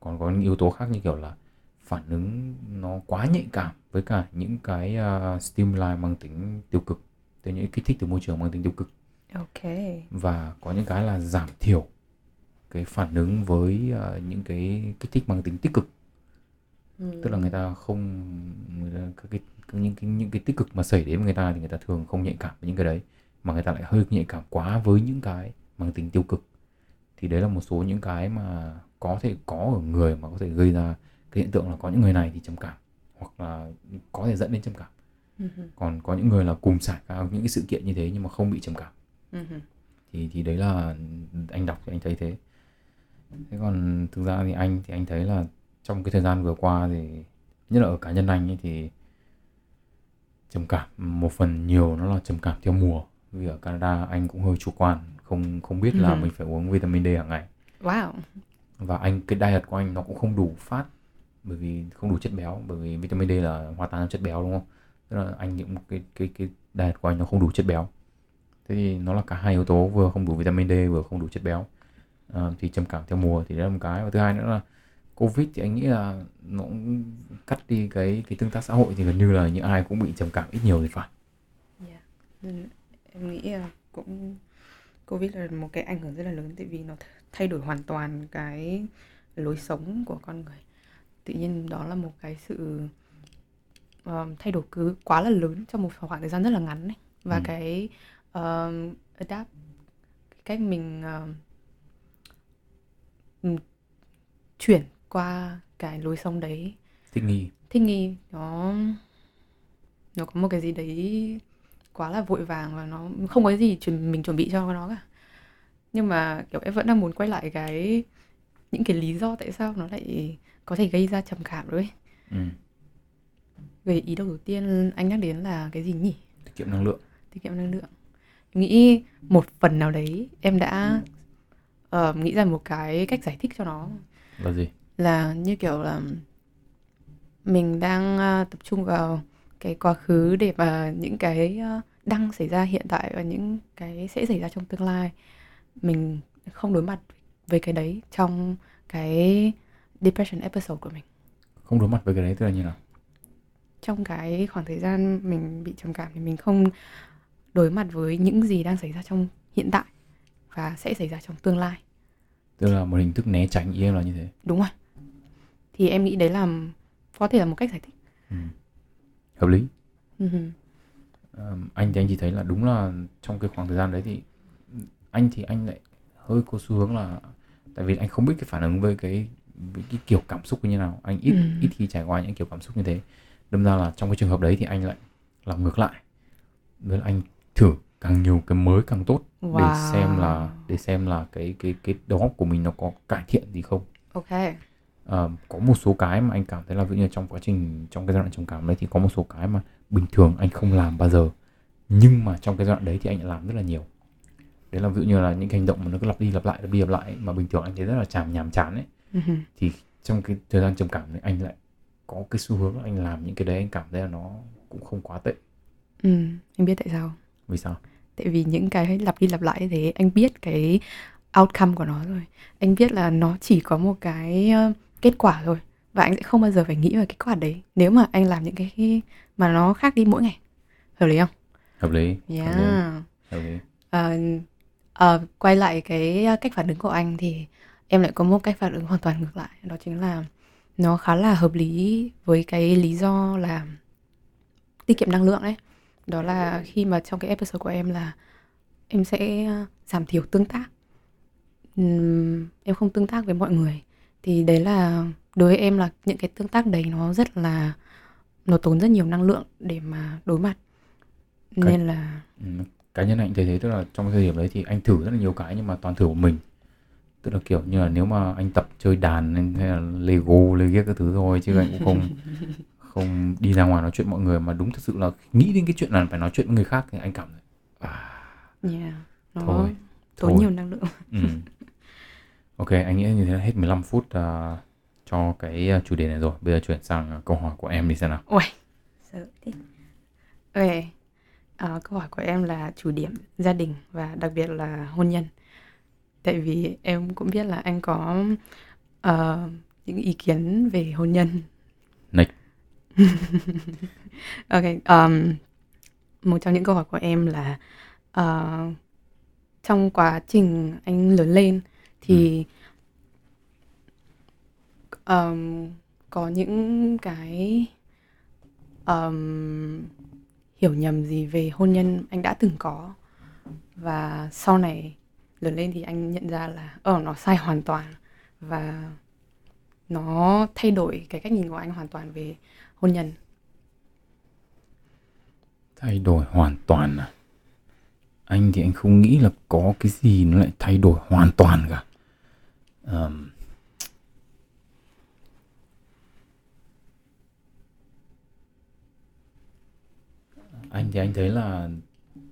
còn có những yếu tố khác như kiểu là phản ứng nó quá nhạy cảm với cả những cái uh, stimuli mang tính tiêu cực, tới những kích thích từ môi trường mang tính tiêu cực. Ok. Và có những cái là giảm thiểu cái phản ứng với uh, những cái kích thích mang tính tích cực. Ừ. Tức là người ta không người ta, các cái, các những cái những cái tích cực mà xảy đến với người ta thì người ta thường không nhạy cảm với những cái đấy, mà người ta lại hơi nhạy cảm quá với những cái mang tính tiêu cực. Thì đấy là một số những cái mà có thể có ở người mà có thể gây ra cái hiện tượng là có những người này thì trầm cảm, hoặc là có thể dẫn đến trầm cảm. Uh-huh. Còn có những người là cùng xảy ra những cái sự kiện như thế nhưng mà không bị trầm cảm. Uh-huh. Thì thì đấy là anh đọc thì anh thấy thế. Thế còn thực ra thì anh thì anh thấy là trong cái thời gian vừa qua thì nhất là ở cá nhân anh ấy thì trầm cảm một phần nhiều nó là trầm cảm theo mùa. Vì ở Canada anh cũng hơi chủ quan, không không biết là mình phải uống vitamin D hàng ngày. Wow. Và anh cái diet của anh nó cũng không đủ fat, bởi vì không đủ chất béo, bởi vì vitamin D là hòa tan trong chất béo, đúng không? Tức là anh những cái cái cái diet của anh nó không đủ chất béo. Thế thì nó là cả hai yếu tố, vừa không đủ vitamin D vừa không đủ chất béo. À, thì trầm cảm theo mùa thì đấy là một cái. Và thứ hai nữa là Covid thì anh nghĩ là nó cũng cắt đi cái cái tương tác xã hội thì gần như là những ai cũng bị trầm cảm ít nhiều thì phải. Yeah. Em nghĩ là cũng Covid là một cái ảnh hưởng rất là lớn, tại vì nó thay đổi hoàn toàn cái lối sống của con người. Tự nhiên đó là một cái sự uh, thay đổi cứ quá là lớn trong một khoảng thời gian rất là ngắn ấy. Và ừ. cái uh, adapt, cái cách mình uh, chuyển qua cái lối sống đấy, thích nghi thích nghi nó nó có một cái gì đấy quá là vội vàng và nó không có gì chuẩn, mình chuẩn bị cho nó cả. Nhưng mà kiểu em vẫn đang muốn quay lại cái những cái lý do tại sao nó lại có thể gây ra trầm cảm đấy. Ừ. Về ý đầu tiên anh nhắc đến là cái gì nhỉ? Tiết kiệm năng lượng. Tiết kiệm năng lượng. Em nghĩ một phần nào đấy em đã ừ. uh, nghĩ ra một cái cách giải thích cho nó. Là gì? Là như kiểu là mình đang uh, tập trung vào cái quá khứ để mà những cái đang xảy ra hiện tại và những cái sẽ xảy ra trong tương lai. Mình không đối mặt với cái đấy trong cái depression episode của mình. Không đối mặt với cái đấy tức là như nào? Trong cái khoảng thời gian mình bị trầm cảm thì mình không đối mặt với những gì đang xảy ra trong hiện tại và sẽ xảy ra trong tương lai. Tức là một hình thức né tránh, ý em là như thế. Đúng rồi. Thì em nghĩ đấy là có thể là một cách giải thích. Ừ. Hợp lý. Ừ. À, anh thì anh chỉ thấy là đúng là trong cái khoảng thời gian đấy thì anh thì anh lại hơi có xu hướng là tại vì anh không biết cái phản ứng với cái, với cái kiểu cảm xúc như nào. Anh ít ừ. ít khi trải qua những kiểu cảm xúc như thế. Đâm ra là trong cái trường hợp đấy thì anh lại làm ngược lại. Nên anh thử càng nhiều cái mới càng tốt. Wow. Để xem là để xem là cái cái cái đầu óc của mình nó có cải thiện gì không. Ok. À, có một số cái mà anh cảm thấy là ví dụ như trong quá trình trong cái giai đoạn trầm cảm đấy thì có một số cái mà bình thường anh không làm bao giờ, nhưng mà trong cái giai đoạn đấy thì anh làm rất là nhiều. Đấy là ví dụ như là những cái hành động mà nó cứ lặp đi lặp lại lặp đi lặp lại ấy, mà bình thường anh thấy rất là chàm nhàm chán ấy. Uh-huh. Thì trong cái thời gian trầm cảm đấy anh lại có cái xu hướng là anh làm những cái đấy anh cảm thấy là nó cũng không quá tệ. Ừ, anh biết tại sao. Vì sao? Tại vì những cái lặp đi lặp lại như thế anh biết cái outcome của nó rồi. Anh biết là nó chỉ có một cái kết quả rồi. Và anh sẽ không bao giờ phải nghĩ về cái kết quả đấy nếu mà anh làm những cái mà nó khác đi mỗi ngày. Hợp lý không? Hợp lý. Yeah. Hợp lý. À, à, quay lại cái cách phản ứng của anh thì em lại có một cách phản ứng hoàn toàn ngược lại. Đó chính là nó khá là hợp lý với cái lý do là tiết kiệm năng lượng ấy. Đó là khi mà trong cái episode của em là em sẽ giảm thiểu tương tác. Uhm, em không tương tác với mọi người. Thì đấy là đối với em là những cái tương tác đấy nó rất là nó tốn rất nhiều năng lượng để mà đối mặt. Nên cái, là cá nhân anh thấy thế, tức là trong thời điểm đấy thì anh thử rất là nhiều cái nhưng mà toàn thử của mình. Tức là kiểu như là nếu mà anh tập chơi đàn hay là Lego, Lego các thứ thôi chứ anh cũng không không đi ra ngoài nói chuyện mọi người, mà đúng thật sự là nghĩ đến cái chuyện là phải nói chuyện với người khác thì anh cảm thấy à, yeah, nó thôi, tốn thôi. nhiều năng lượng. Ừ. Ok, anh nghĩ như thế là hết mười lăm phút uh, cho cái chủ đề này rồi. Bây giờ chuyển sang uh, câu hỏi của em đi xem nào. Ôi, sợ thế. Okay. Uh, câu hỏi của em là chủ điểm gia đình và đặc biệt là hôn nhân. Tại vì em cũng biết là anh có uh, những ý kiến về hôn nhân. Nịch. Ok, um, một trong những câu hỏi của em là uh, trong quá trình anh lớn lên thì um, có những cái um, hiểu nhầm gì về hôn nhân anh đã từng có, và sau này lớn lên thì anh nhận ra là ờ nó sai hoàn toàn và nó thay đổi cái cách nhìn của anh hoàn toàn về hôn nhân. Thay đổi hoàn toàn à? Anh thì anh không nghĩ là có cái gì nó lại thay đổi hoàn toàn cả. Um, anh thì anh thấy là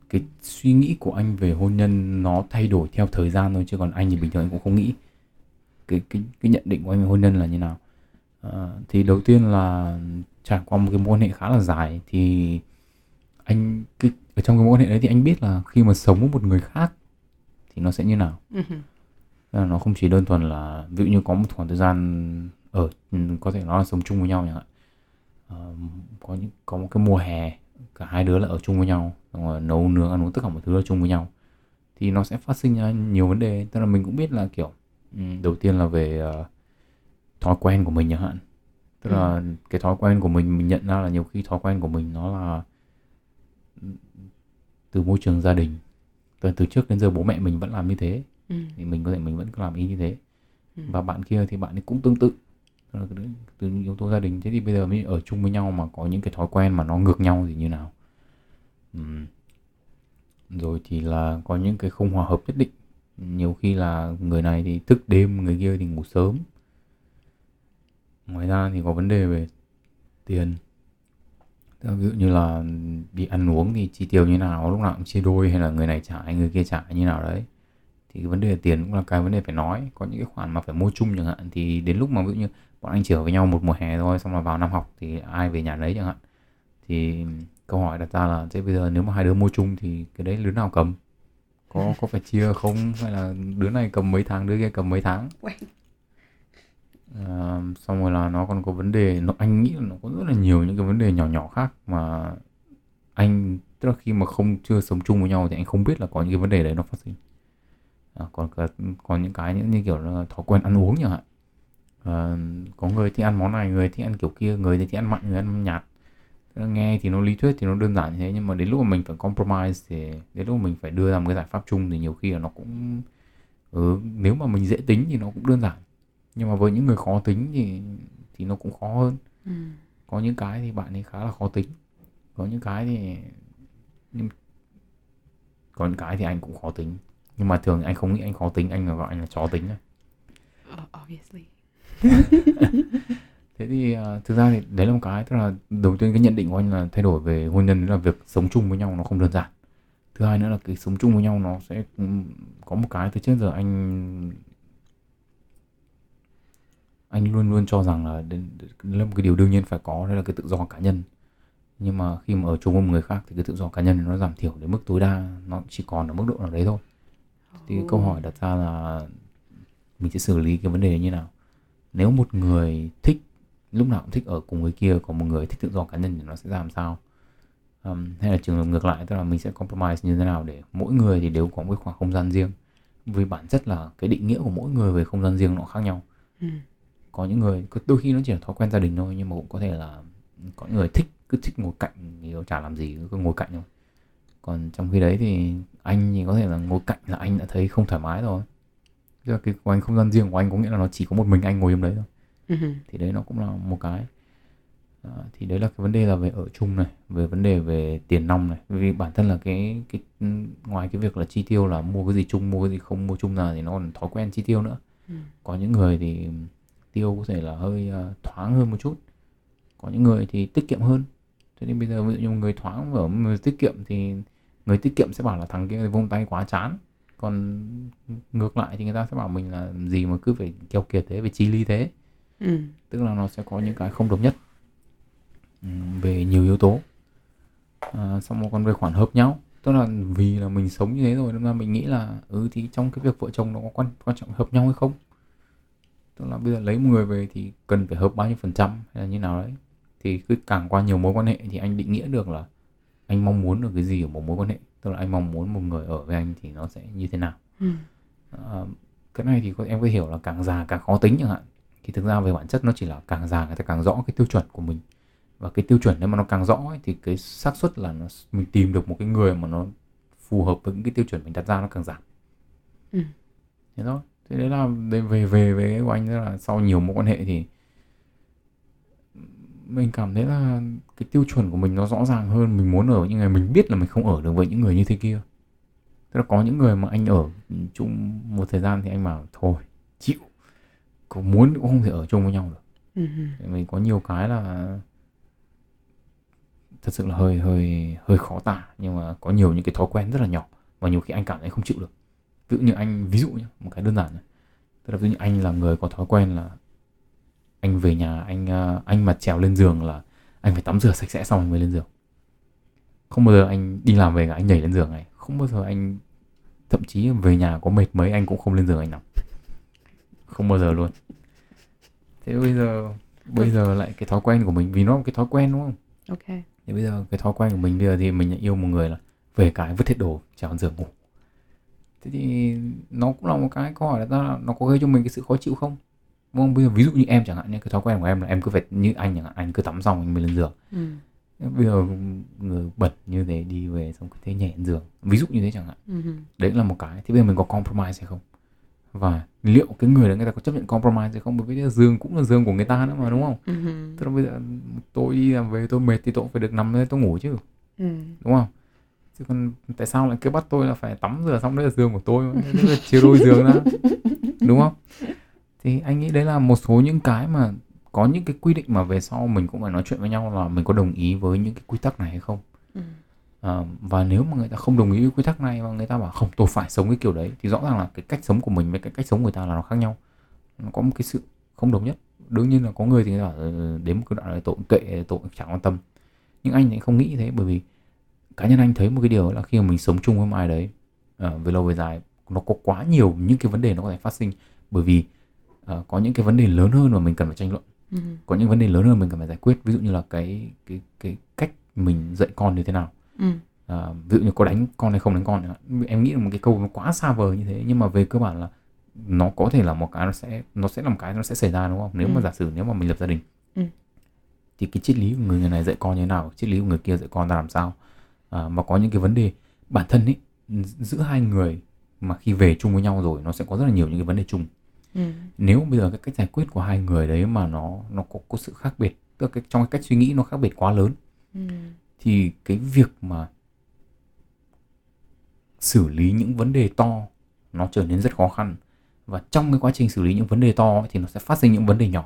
cái suy nghĩ của anh về hôn nhân nó thay đổi theo thời gian thôi, chứ còn anh thì bình thường anh cũng không nghĩ cái cái cái nhận định của anh về hôn nhân là như nào. Uh, thì đầu tiên là trải qua một cái mối quan hệ khá là dài thì anh cái ở trong cái mối quan hệ đấy thì anh biết là khi mà sống với một người khác thì nó sẽ như nào. Uh-huh. Nó không chỉ đơn thuần là ví dụ như có một khoảng thời gian ở có thể nó là sống chung với nhau chẳng hạn, à, có những có một cái mùa hè cả hai đứa là ở chung với nhau, rồi nấu nướng ăn uống tất cả mọi thứ là chung với nhau, thì nó sẽ phát sinh ra nhiều vấn đề. Tức là mình cũng biết là kiểu đầu tiên là về uh, thói quen của mình chẳng hạn, tức là uh-huh. cái thói quen của mình mình nhận ra là nhiều khi thói quen của mình nó là từ môi trường gia đình, từ, từ trước đến giờ bố mẹ mình vẫn làm như thế. Ừ. Thì mình có thể mình vẫn làm ý như thế. Ừ. Và bạn kia thì bạn ấy cũng tương tự, từ những yếu tố gia đình. Thế thì bây giờ mới ở chung với nhau mà có những cái thói quen mà nó ngược nhau thì như nào. Ừ. Rồi thì là có những cái không hòa hợp nhất định, nhiều khi là người này thì thức đêm, người kia thì ngủ sớm. Ngoài ra thì có vấn đề về tiền, ví dụ như là đi ăn uống thì chi tiêu như nào, lúc nào cũng chia đôi hay là người này trả người kia trả như nào đấy. Thì cái vấn đề tiền cũng là cái vấn đề phải nói. Có những cái khoản mà phải mua chung chẳng hạn, thì đến lúc mà ví dụ như bọn anh chỉ ở với nhau một mùa hè thôi, xong là vào năm học thì ai về nhà đấy chẳng hạn, thì câu hỏi đặt ra là thế bây giờ nếu mà hai đứa mua chung thì cái đấy đứa nào cầm? có có phải chia không hay là đứa này cầm mấy tháng đứa kia cầm mấy tháng. À, xong rồi là nó còn có vấn đề, nó, anh nghĩ là nó có rất là nhiều những cái vấn đề nhỏ nhỏ khác mà anh, tức là khi mà không chưa sống chung với nhau thì anh không biết là có những cái vấn đề đấy nó phát sinh. À, còn còn những cái những như kiểu là thói quen ăn uống chẳng hạn. À, có người thích ăn món này, người thích ăn kiểu kia, người thì thích ăn mặn, người ăn nhạt. Nghe thì nó lý thuyết thì nó đơn giản như thế, nhưng mà đến lúc mà mình phải compromise thì đến lúc mình phải đưa ra một cái giải pháp chung thì nhiều khi là nó cũng ừ, nếu mà mình dễ tính thì nó cũng đơn giản, nhưng mà với những người khó tính thì thì nó cũng khó hơn. Ừ. Có những cái thì bạn ấy khá là khó tính, có những cái thì nhưng... có những cái thì anh cũng khó tính, nhưng mà thường anh không nghĩ anh khó tính, anh gọi anh là chó tính. Obviously. Thế thì uh, thực ra thì đấy là một cái, tức là đầu tiên cái nhận định của anh là thay đổi về hôn nhân là việc sống chung với nhau nó không đơn giản. Thứ hai nữa là cái sống chung với nhau nó sẽ có một cái từ trước giờ anh anh luôn luôn cho rằng là đến, đến là một cái điều đương nhiên phải có, đó là cái tự do cá nhân. Nhưng mà khi mà ở chung với một người khác thì cái tự do cá nhân nó giảm thiểu đến mức tối đa, nó chỉ còn ở mức độ nào đấy thôi. Thì oh. câu hỏi đặt ra là mình sẽ xử lý cái vấn đề như nào. Nếu một người thích lúc nào cũng thích ở cùng người kia, còn một người thích tự do cá nhân thì nó sẽ ra làm sao? Um, hay là trường hợp ngược lại, tức là mình sẽ compromise như thế nào để mỗi người thì đều có một khoảng không gian riêng. Vì bản chất là cái định nghĩa của mỗi người về không gian riêng nó khác nhau. Ừ. Có những người đôi khi nó chỉ là thói quen gia đình thôi, nhưng mà cũng có thể là có những người thích cứ thích ngồi cạnh thì nó chả làm gì, cứ ngồi cạnh thôi. Còn trong khi đấy thì anh thì có thể là ngồi cạnh là anh đã thấy không thoải mái rồi. Tức là cái của anh, không gian riêng của anh có nghĩa là nó chỉ có một mình anh ngồi trong đấy thôi. Uh-huh. Thì đấy nó cũng là một cái à, thì đấy là cái vấn đề là về ở chung này, về vấn đề về tiền nong này. Vì bản thân là cái, cái ngoài cái việc là chi tiêu là mua cái gì chung, mua cái gì không mua chung ra thì nó còn thói quen chi tiêu nữa. Uh-huh. Có những người thì tiêu có thể là hơi uh, thoáng hơn một chút, có những người thì tiết kiệm hơn. Thế nên bây giờ ví dụ như người thoáng và người tiết kiệm thì người tiết kiệm sẽ bảo là thằng kia vung tay quá chán, còn ngược lại thì người ta sẽ bảo mình là gì mà cứ phải keo kiệt thế, phải chi ly thế. Ừ. Tức là nó sẽ có những cái không đồng nhất về nhiều yếu tố. À, xong rồi còn về khoản hợp nhau, tức là vì là mình sống như thế rồi nên là mình nghĩ là ừ thì trong cái việc vợ chồng nó có quan, quan trọng hợp nhau hay không, tức là bây giờ lấy một người về thì cần phải hợp bao nhiêu phần trăm hay là như nào đấy. Thì cứ càng qua nhiều mối quan hệ thì anh định nghĩa được là anh mong muốn được cái gì ở một mối quan hệ, tức là anh mong muốn một người ở với anh thì nó sẽ như thế nào. Ừ. À, cái này thì em có hiểu là càng già càng khó tính chẳng hạn, thì thực ra về bản chất nó chỉ là càng già người ta càng rõ cái tiêu chuẩn của mình, và cái tiêu chuẩn nếu mà nó càng rõ ấy, thì cái xác suất là nó, mình tìm được một cái người mà nó phù hợp với những cái tiêu chuẩn mình đặt ra nó càng giảm. Ừ. Thế thôi. Thế đấy là về về về, về cái của anh là sau nhiều mối quan hệ thì mình cảm thấy là cái tiêu chuẩn của mình nó rõ ràng hơn. Mình muốn ở với những người mình biết là mình không ở được với những người như thế kia. Tức là có những người mà anh ở chung một thời gian thì anh bảo thôi chịu, có muốn cũng không thể ở chung với nhau được. Uh-huh. Mình có nhiều cái là thật sự là hơi hơi hơi khó tả, nhưng mà có nhiều những cái thói quen rất là nhỏ và nhiều khi anh cảm thấy không chịu được. Ví dụ như anh, ví dụ nhé, một cái đơn giản này. Tức là ví dụ như anh là người có thói quen là anh về nhà, anh anh mà trèo lên giường là anh phải tắm rửa sạch sẽ xong anh mới lên giường. Không bao giờ anh đi làm về cả anh nhảy lên giường này. Không bao giờ anh, thậm chí về nhà có mệt mấy anh cũng không lên giường anh nằm. Không bao giờ luôn. Thế bây giờ bây giờ lại cái thói quen của mình, vì nó là cái thói quen đúng không? Ok. Thế bây giờ cái thói quen của mình bây giờ thì mình yêu một người là về cái vứt hết đồ trèo lên giường ngủ. Thế thì nó cũng là một cái câu hỏi đặt ra là nó có gây cho mình cái sự khó chịu không? Vâng, bây giờ ví dụ như em chẳng hạn, cái thói quen của em là em cứ phải như anh chẳng hạn, anh cứ tắm xong anh mới lên giường. Ừ. Bây giờ người bẩn như thế đi về xong cứ thế nhảy lên giường, ví dụ như thế chẳng hạn. Ừ. Đấy là một cái. Thế bây giờ mình có compromise hay không, và liệu cái người đó người ta có chấp nhận compromise hay không, bởi vì cái giường cũng là giường của người ta nữa mà, đúng không? Ừ. Tức là bây giờ tôi đi làm về tôi mệt thì tôi cũng phải được nằm đây tôi ngủ chứ. Ừ. Đúng không? Chứ còn tại sao lại cứ bắt tôi là phải tắm rửa xong đấy là giường của tôi, đấy là chia đôi giường ra, đúng không? Thì anh nghĩ đấy là một số những cái mà có những cái quy định mà về sau mình cũng phải nói chuyện với nhau là mình có đồng ý với những cái quy tắc này hay không. Ừ. À, và nếu mà người ta không đồng ý với quy tắc này và người ta bảo không tôi phải sống cái kiểu đấy thì rõ ràng là cái cách sống của mình với cái cách sống người ta là nó khác nhau, nó có một cái sự không đồng nhất. Đương nhiên là có người thì người ta bảo đến một cái đoạn này tôi cũng kệ, tôi cũng chẳng quan tâm, nhưng anh thì không nghĩ thế, bởi vì cá nhân anh thấy một cái điều là khi mà mình sống chung với ai đấy uh, về lâu về dài nó có quá nhiều những cái vấn đề nó có thể phát sinh, bởi vì uh, có những cái vấn đề lớn hơn mà mình cần phải tranh luận, ừ. có những vấn đề lớn hơn mình cần phải giải quyết, ví dụ như là cái cái cái cách mình dạy con như thế nào, ừ. uh, ví dụ như có đánh con hay không đánh con. Em nghĩ là một cái câu nó quá xa vời như thế, nhưng mà về cơ bản là nó có thể là một cái nó sẽ nó sẽ làm cái nó sẽ xảy ra, đúng không? Nếu ừ. mà giả sử nếu mà mình lập gia đình, ừ. thì cái triết lý của người này dạy con như thế nào, triết lý của người kia dạy con ra làm sao, à, mà có những cái vấn đề bản thân ấy giữa hai người mà khi về chung với nhau rồi nó sẽ có rất là nhiều những cái vấn đề chung. ừ. Nếu bây giờ cái cách giải quyết của hai người đấy mà nó nó có, có sự khác biệt, tức là cái, trong cái cách suy nghĩ nó khác biệt quá lớn, ừ. thì cái việc mà xử lý những vấn đề to nó trở nên rất khó khăn. Và trong cái quá trình xử lý những vấn đề to thì nó sẽ phát sinh những vấn đề nhỏ.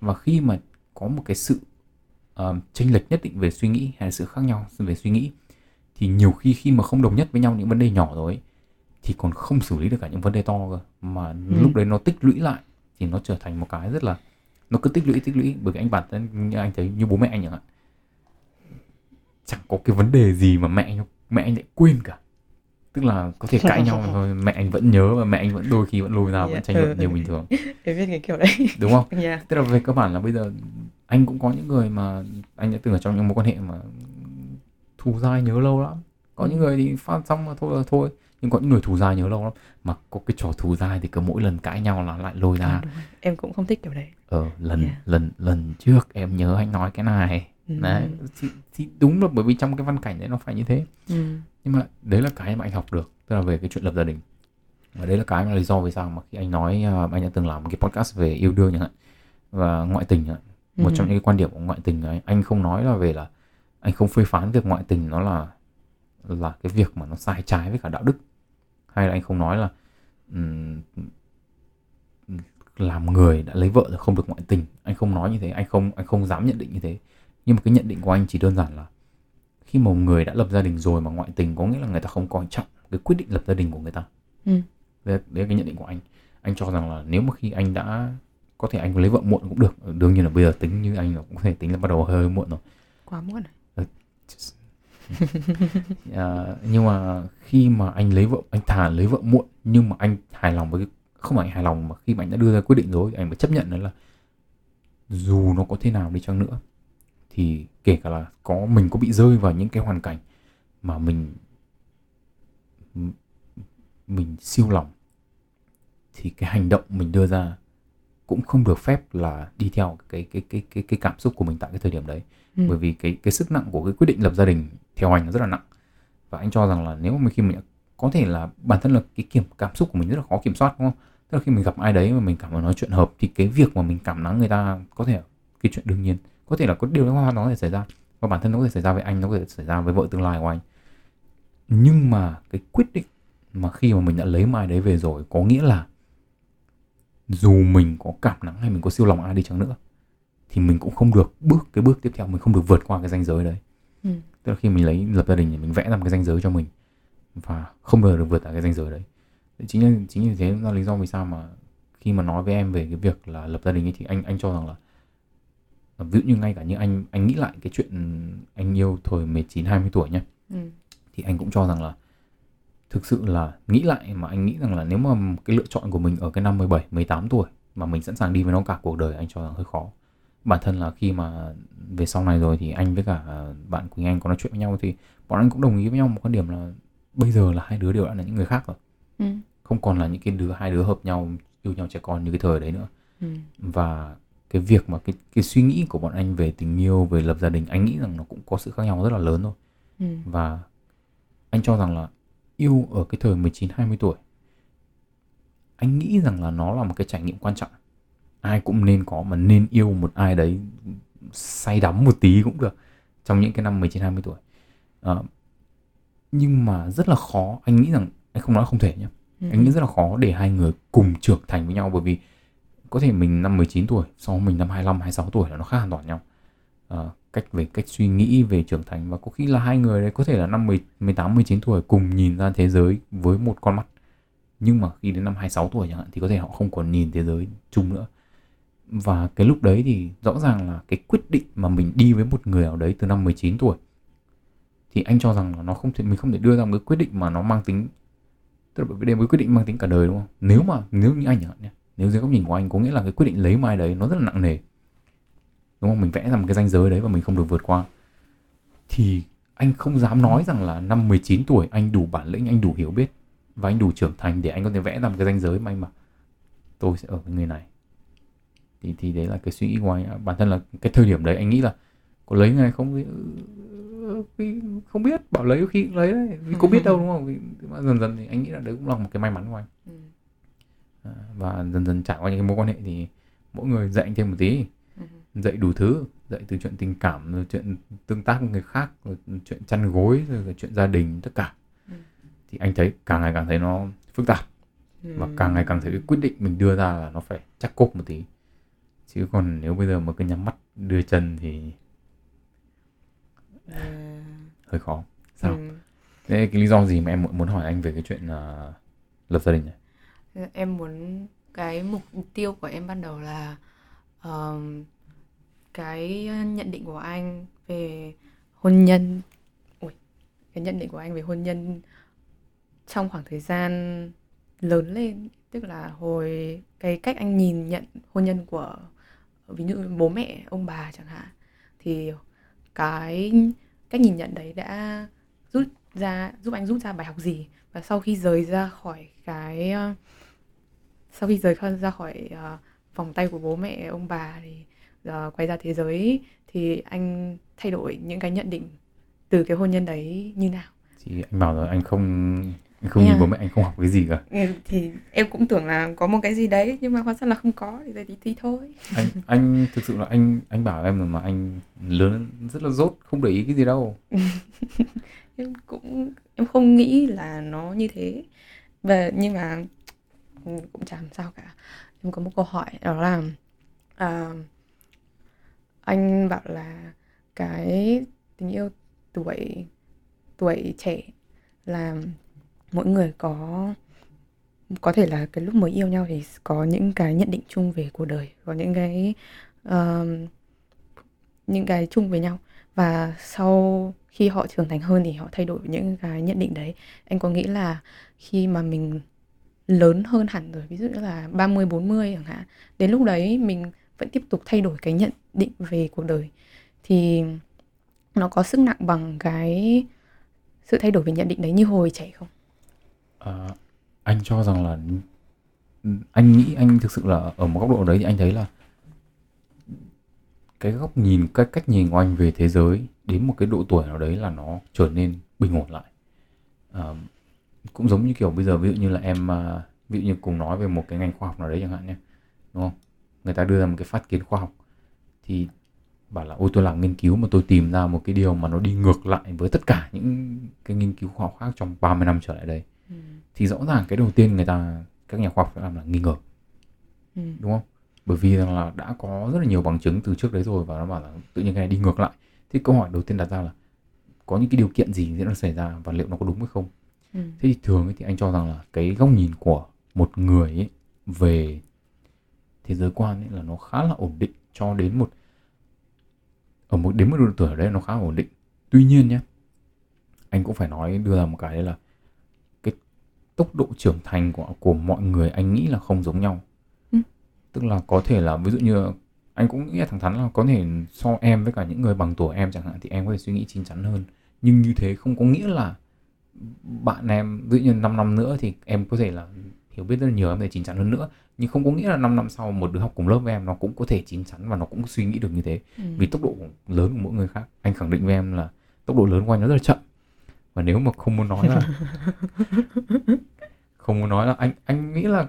Và khi mà có một cái sự uh, chênh lệch nhất định về suy nghĩ hay là sự khác nhau về suy nghĩ, thì nhiều khi khi mà không đồng nhất với nhau những vấn đề nhỏ rồi ấy, thì còn không xử lý được cả những vấn đề to cơ. Mà ừ. lúc đấy nó tích lũy lại thì nó trở thành một cái rất là... Nó cứ tích lũy, tích lũy. Bởi vì anh bản thân, anh thấy như bố mẹ anh chẳng hạn, chẳng có cái vấn đề gì mà mẹ, mẹ anh lại quên cả. Tức là có thể cãi nhau thôi, mẹ anh vẫn nhớ và mẹ anh vẫn đôi khi vẫn lôi ra, yeah. vẫn tranh luận nhiều bình thường. Em biết cái kiểu đấy. Đúng không? Yeah. Tức là về cơ bản là bây giờ anh cũng có những người mà anh đã từng ở trong những mối quan hệ mà thù dai nhớ lâu lắm. Có những người thì phát xong mà thôi là thôi, nhưng có những người thù dai nhớ lâu lắm. Mà có cái trò thù dai thì cứ mỗi lần cãi nhau là lại lôi ra. Ừ, em cũng không thích kiểu đấy. Ờ, lần yeah. lần lần trước em nhớ anh nói cái này. Đấy, thì, thì đúng là bởi vì trong cái văn cảnh đấy nó phải như thế. ừ. Nhưng mà đấy là cái mà anh học được, tức là về cái chuyện lập gia đình. Và đấy là cái mà lý do vì sao mà khi anh nói, anh đã từng làm một cái podcast về yêu đương chẳng hạn và ngoại tình chẳng hạn. Một ừ. trong những cái quan điểm của ngoại tình ấy, anh không nói là về là anh không phê phán việc ngoại tình nó là là cái việc mà nó sai trái với cả đạo đức, hay là anh không nói là um, làm người đã lấy vợ rồi không được ngoại tình. Anh không nói như thế, anh không anh không dám nhận định như thế. Nhưng mà cái nhận định của anh chỉ đơn giản là khi mà người đã lập gia đình rồi mà ngoại tình có nghĩa là người ta không coi trọng cái quyết định lập gia đình của người ta. Ừ. Đấy, đấy là cái nhận định của anh. Anh cho rằng là nếu mà khi anh đã, có thể anh lấy vợ muộn cũng được. Đương nhiên là bây giờ tính như anh cũng có thể tính là bắt đầu hơi muộn rồi. Quá muộn rồi. À, nhưng mà khi mà anh lấy vợ, anh thà lấy vợ muộn nhưng mà anh hài lòng với, không phải hài lòng mà khi mà anh đã đưa ra quyết định rồi, anh phải chấp nhận đấy là dù nó có thế nào đi chăng nữa, thì kể cả là có mình có bị rơi vào những cái hoàn cảnh mà mình mình siêu lòng, thì cái hành động mình đưa ra cũng không được phép là đi theo cái cái cái cái cái cảm xúc của mình tại cái thời điểm đấy. ừ. Bởi vì cái cái sức nặng của cái quyết định lập gia đình theo anh nó rất là nặng. Và anh cho rằng là nếu mà khi mình có thể là bản thân là cái kiểm cảm xúc của mình rất là khó kiểm soát, đúng không? Tức là khi mình gặp ai đấy mà mình cảm thấy nói chuyện hợp thì cái việc mà mình cảm nắng người ta có thể cái chuyện đương nhiên, có thể là có điều đó nó có thể xảy ra, và bản thân nó có thể xảy ra với anh, nó có thể xảy ra với vợ tương lai của anh. Nhưng mà cái quyết định mà khi mà mình đã lấy mai đấy về rồi có nghĩa là dù mình có cảm nắng hay mình có siêu lòng ai đi chăng nữa thì mình cũng không được bước cái bước tiếp theo, mình không được vượt qua cái ranh giới đấy. ừ. Tức là khi mình lấy lập gia đình thì mình vẽ ra một cái ranh giới cho mình và không bao giờ được vượt qua cái ranh giới đấy. Chính là chính như thế là lý do vì sao mà khi mà nói với em về cái việc là lập gia đình ấy, thì anh anh cho rằng là ví dụ như ngay cả như anh anh nghĩ lại cái chuyện anh yêu thời mười chín hai mươi tuổi nhá, ừ. thì anh cũng cho rằng là thực sự là nghĩ lại mà anh nghĩ rằng là nếu mà cái lựa chọn của mình ở cái năm mười bảy mười tám tuổi mà mình sẵn sàng đi với nó cả cuộc đời, anh cho rằng hơi khó. Bản thân là khi mà về sau này rồi thì anh với cả bạn Quỳnh Anh có nói chuyện với nhau thì bọn anh cũng đồng ý với nhau một quan điểm là bây giờ là hai đứa đều đã là những người khác rồi, ừ. không còn là những cái đứa hai đứa hợp nhau yêu nhau trẻ con như cái thời đấy nữa. ừ. Và cái việc mà cái, cái suy nghĩ của bọn anh về tình yêu, về lập gia đình, anh nghĩ rằng nó cũng có sự khác nhau rất là lớn thôi. ừ. Và anh cho rằng là yêu ở cái thời mười chín hai mươi tuổi, anh nghĩ rằng là nó là một cái trải nghiệm quan trọng, ai cũng nên có, mà nên yêu một ai đấy say đắm một tí cũng được trong những cái năm mười chín hai mươi tuổi. à, Nhưng mà rất là khó, anh nghĩ rằng, anh không nói không thể nhé, ừ. anh nghĩ rất là khó để hai người cùng trưởng thành với nhau, bởi vì có thể mình năm mười chín tuổi, sau mình năm hai mươi lăm, hai mươi sáu tuổi là nó khác hoàn toàn nhau. À, cách về cách suy nghĩ, về trưởng thành, và có khi là hai người đấy có thể là năm mười tám, mười chín tuổi cùng nhìn ra thế giới với một con mắt. Nhưng mà khi đến năm hai mươi sáu tuổi chẳng hạn thì có thể họ không còn nhìn thế giới chung nữa. Và cái lúc đấy thì rõ ràng là cái quyết định mà mình đi với một người nào đấy từ năm mười chín tuổi thì anh cho rằng là nó không thể, mình không thể đưa ra một cái quyết định mà nó mang tính Tức là đây mới quyết định mang tính cả đời đúng không? Nếu mà nếu như anh nhỉ, nếu dưới góc nhìn của anh có nghĩa là cái quyết định lấy mai đấy nó rất là nặng nề, đúng không? Mình vẽ ra một cái ranh giới đấy và mình không được vượt qua, thì anh không dám nói rằng là năm mười chín tuổi anh đủ bản lĩnh, anh đủ hiểu biết và anh đủ trưởng thành để anh có thể vẽ ra một cái ranh giới mà anh mà tôi sẽ ở với người này. Thì thì đấy là cái suy nghĩ của anh. Bản thân là cái thời điểm đấy anh nghĩ là có lấy người này không, không biết, bảo lấy khi lấy đấy, có biết đâu đúng không? Mà dần dần thì anh nghĩ là đấy cũng là một cái may mắn của anh. Và dần dần trải qua những cái mối quan hệ thì mỗi người dạy anh thêm một tí, dạy đủ thứ, dạy từ chuyện tình cảm, rồi chuyện tương tác với người khác, rồi chuyện chăn gối, rồi chuyện gia đình, tất cả. Thì anh thấy càng ngày càng thấy nó phức tạp, và càng ngày càng thấy cái quyết định mình đưa ra là nó phải chắc cốt một tí. Chứ còn nếu bây giờ mà cứ nhắm mắt đưa chân thì à... hơi khó. Sao? Ừ. Thế cái lý do gì mà em muốn hỏi anh về cái chuyện uh, lập gia đình này? Em muốn cái mục tiêu của em ban đầu là uh, cái nhận định của anh về hôn nhân, ui, cái nhận định của anh về hôn nhân trong khoảng thời gian lớn lên, tức là hồi cái cách anh nhìn nhận hôn nhân của ví dụ bố mẹ, ông bà chẳng hạn, thì cái cách nhìn nhận đấy đã rút ra giúp anh rút ra bài học gì, và sau khi rời ra khỏi cái sau khi rời ra khỏi vòng tay của bố mẹ, ông bà thì quay ra thế giới thì anh thay đổi những cái nhận định từ cái hôn nhân đấy như nào? Thì anh bảo rồi, anh không anh không à. nhìn bố mẹ, anh không học cái gì cả. Thì em cũng tưởng là có một cái gì đấy nhưng mà hóa ra là không có, thì, thì, thì thôi. Anh anh thực sự là anh anh bảo em rồi mà anh lớn rất là dốt, không để ý cái gì đâu. Em cũng em không nghĩ là nó như thế. Và nhưng mà cũng chẳng sao cả. Em có một câu hỏi đó là à, anh bảo là cái tình yêu tuổi tuổi trẻ là mỗi người có có thể là cái lúc mới yêu nhau thì có những cái nhận định chung về cuộc đời, có những cái uh, những cái chung với nhau, và sau khi họ trưởng thành hơn thì họ thay đổi những cái nhận định đấy. Anh có nghĩ là khi mà mình lớn hơn hẳn rồi, ví dụ là ba mươi bốn mươi chẳng hạn, đến lúc đấy mình vẫn tiếp tục thay đổi cái nhận định về cuộc đời thì nó có sức nặng bằng cái sự thay đổi về nhận định đấy như hồi trẻ không? À, anh cho rằng là anh nghĩ anh thực sự là ở một góc độ đấy thì anh thấy là cái góc nhìn, cái cách nhìn của anh về thế giới đến một cái độ tuổi nào đấy là nó trở nên bình ổn lại. À, cũng giống như kiểu bây giờ ví dụ như là em ví dụ như cùng nói về một cái ngành khoa học nào đấy chẳng hạn nhé, đúng không? Người ta đưa ra một cái phát kiến khoa học thì bảo là ôi tôi làm nghiên cứu mà tôi tìm ra một cái điều mà nó đi ngược lại với tất cả những cái nghiên cứu khoa học khác trong ba mươi năm trở lại đây. Ừ. Thì rõ ràng cái đầu tiên người ta, các nhà khoa học phải làm là nghi ngờ. Ừ. Đúng không? Bởi vì rằng là đã có rất là nhiều bằng chứng từ trước đấy rồi và nó bảo là tự nhiên cái này đi ngược lại. Thì câu hỏi đầu tiên đặt ra là có những cái điều kiện gì diễn ra xảy ra và liệu nó có đúng hay không? Ừ. Thế thì thường ấy, thì anh cho rằng là cái góc nhìn của một người ấy về thế giới quan ấy là nó khá là ổn định cho đến một ở một đến một độ tuổi ở đấy nó khá ổn định. Tuy nhiên nhé, anh cũng phải nói đưa ra một cái đấy là cái tốc độ trưởng thành của của mọi người anh nghĩ là không giống nhau. Ừ. Tức là có thể là ví dụ như anh cũng nghĩ thẳng thắn là có thể so em với cả những người bằng tuổi em chẳng hạn thì em có thể suy nghĩ chín chắn hơn. Nhưng như thế không có nghĩa là bạn em ví dụ như năm năm nữa thì em có thể là hiểu biết rất là nhiều, em có thể chín chắn hơn nữa. Nhưng không có nghĩa là năm năm sau một đứa học cùng lớp với em nó cũng có thể chín chắn và nó cũng suy nghĩ được như thế. Ừ. Vì tốc độ lớn của mỗi người khác. Anh khẳng định với em là tốc độ lớn của anh nó rất là chậm. Và nếu mà không muốn nói là không muốn nói là anh anh nghĩ là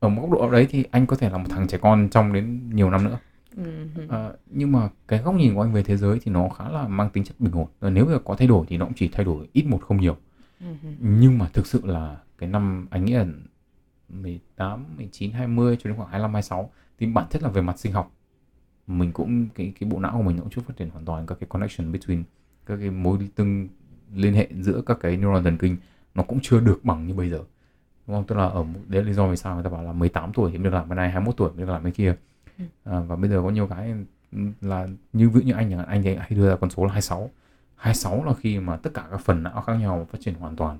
ở một góc độ đấy thì anh có thể là một thằng trẻ con trong đến nhiều năm nữa. Ừ. À, nhưng mà cái góc nhìn của anh về thế giới thì nó khá là mang tính chất bình ổn. Và nếu mà có thay đổi thì nó cũng chỉ thay đổi ít một không nhiều. Ừ. Nhưng mà thực sự là cái năm anh nghĩ là mười tám, mười chín, hai mươi cho đến khoảng hai mươi lăm, hai mươi sáu thì bản chất là về mặt sinh học mình cũng cái cái bộ não của mình nó cũng chưa phát triển hoàn toàn, các cái connection between các cái mối tương liên hệ giữa các cái neuron thần kinh nó cũng chưa được bằng như bây giờ, đúng không? Tức là ở đấy là lý do vì sao người ta bảo là mười tám tuổi thì mới được làm cái này, hai mươi mốt tuổi mới được làm cái kia. À, và bây giờ có nhiều cái là như ví dụ như anh anh thì hay đưa ra con số là hai mươi sáu. hai mươi sáu là khi mà tất cả các phần não khác nhau phát triển hoàn toàn,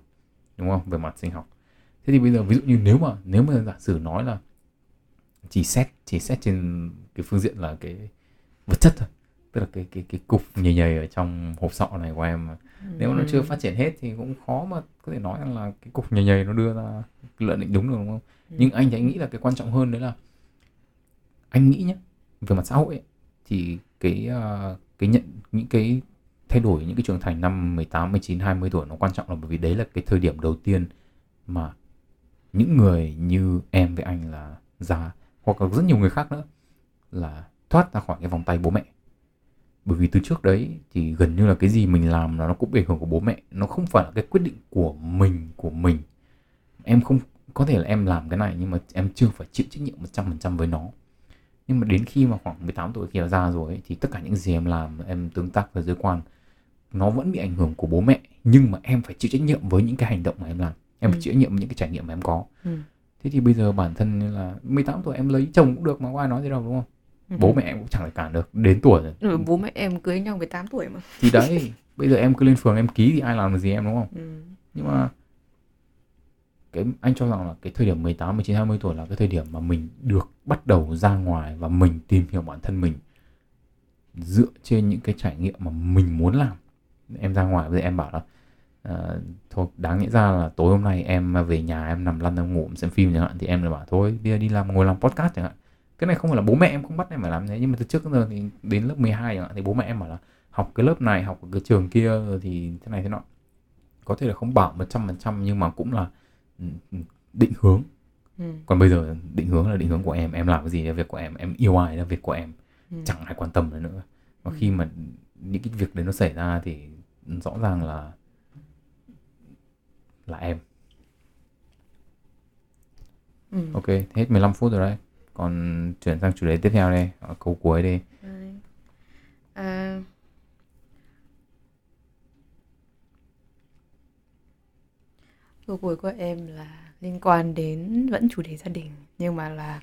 đúng không? Về mặt sinh học. Thế thì bây giờ ví dụ như nếu mà nếu mà giả sử nói là chỉ xét chỉ xét trên cái phương diện là cái vật chất thôi, tức là cái cái cái cục nhầy nhầy ở trong hộp sọ này của em, nếu mà nó chưa phát triển hết thì cũng khó mà có thể nói rằng là cái cục nhầy nhầy nó đưa ra lợi định đúng được, đúng không? Ừ. Nhưng anh thì anh nghĩ là cái quan trọng hơn đấy là anh nghĩ nhé, về mặt xã hội ấy, thì cái cái nhận những cái thay đổi, những cái trưởng thành năm mười tám, mười chín, hai mươi tuổi nó quan trọng là bởi vì đấy là cái thời điểm đầu tiên mà những người như em với anh là già, hoặc là rất nhiều người khác nữa, là thoát ra khỏi cái vòng tay bố mẹ. Bởi vì từ trước đấy thì gần như là cái gì mình làm là nó cũng bị ảnh hưởng của bố mẹ, nó không phải là cái quyết định của mình của mình. Em không có thể là em làm cái này nhưng mà em chưa phải chịu trách nhiệm một trăm phần trăm với nó. Nhưng mà đến khi mà khoảng mười tám tuổi khi ra rồi ấy, thì tất cả những gì em làm, em tương tác với giới quan, nó vẫn bị ảnh hưởng của bố mẹ, nhưng mà em phải chịu trách nhiệm với những cái hành động mà em làm. Em ừ. phải chịu trách nhiệm với những cái trải nghiệm mà em có. Ừ. Thế thì bây giờ bản thân là mười tám tuổi em lấy chồng cũng được mà, có ai nói gì đâu, đúng không? Ừ. Bố mẹ em cũng chẳng thể cản được, đến tuổi rồi. Ừ, bố mẹ em cưới nhau mười tám tuổi mà. Thì đấy, bây giờ em cứ lên phường em ký thì ai làm được gì em, đúng không? Ừ. Nhưng mà cái anh cho rằng là cái thời điểm mười tám, mười chín, hai mươi tuổi là cái thời điểm mà mình được bắt đầu ra ngoài và mình tìm hiểu bản thân mình dựa trên những cái trải nghiệm mà mình muốn làm. Em ra ngoài bây giờ em bảo là à, thôi đáng nghĩa ra là tối hôm nay em về nhà em nằm lăn em ngủ em xem phim chẳng hạn, thì em lại bảo thôi bây giờ đi làm ngồi làm podcast chẳng hạn. Cái này không phải là bố mẹ em không bắt em phải làm thế, nhưng mà từ trước đến giờ thì đến lớp mười hai chẳng hạn thì bố mẹ em bảo là học cái lớp này, học cái trường kia thì thế này thế nọ. Có thể là không bảo một trăm phần trăm nhưng mà cũng là định hướng. Ừ. Còn bây giờ định hướng là định hướng của em, em làm cái gì là việc của em, em yêu ai là việc của em, ừ. chẳng ai quan tâm nữa. Và ừ. khi mà những cái việc đấy nó xảy ra thì rõ ràng là là em. Ừ. Ok, hết mười lăm phút rồi đấy. Còn chuyển sang chủ đề tiếp theo đây, câu cuối đi. À... câu cuối của em là liên quan đến vẫn chủ đề gia đình, nhưng mà là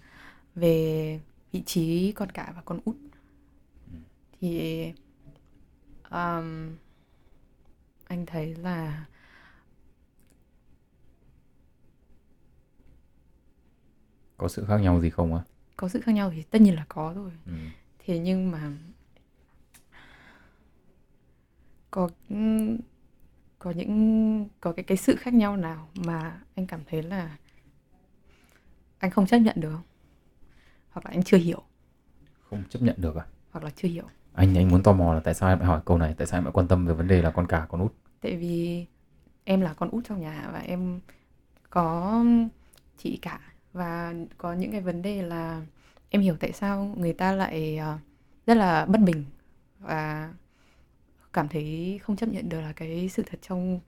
về vị trí con cả và con út. Thì um, anh thấy là có sự khác nhau gì không ạ? À? Có sự khác nhau thì tất nhiên là có rồi. Ừ. Thế nhưng mà có có những có cái cái sự khác nhau nào mà anh cảm thấy là anh không chấp nhận được không? Hoặc là anh chưa hiểu. Không chấp nhận được à? Hoặc là chưa hiểu. Anh anh muốn tò mò là tại sao em lại hỏi câu này, tại sao em lại quan tâm về vấn đề là con cả con út? Tại vì em là con út trong nhà và em có chị cả. Và có những cái vấn đề là em hiểu tại sao người ta lại rất là bất bình và cảm thấy không chấp nhận được là cái sự thật trong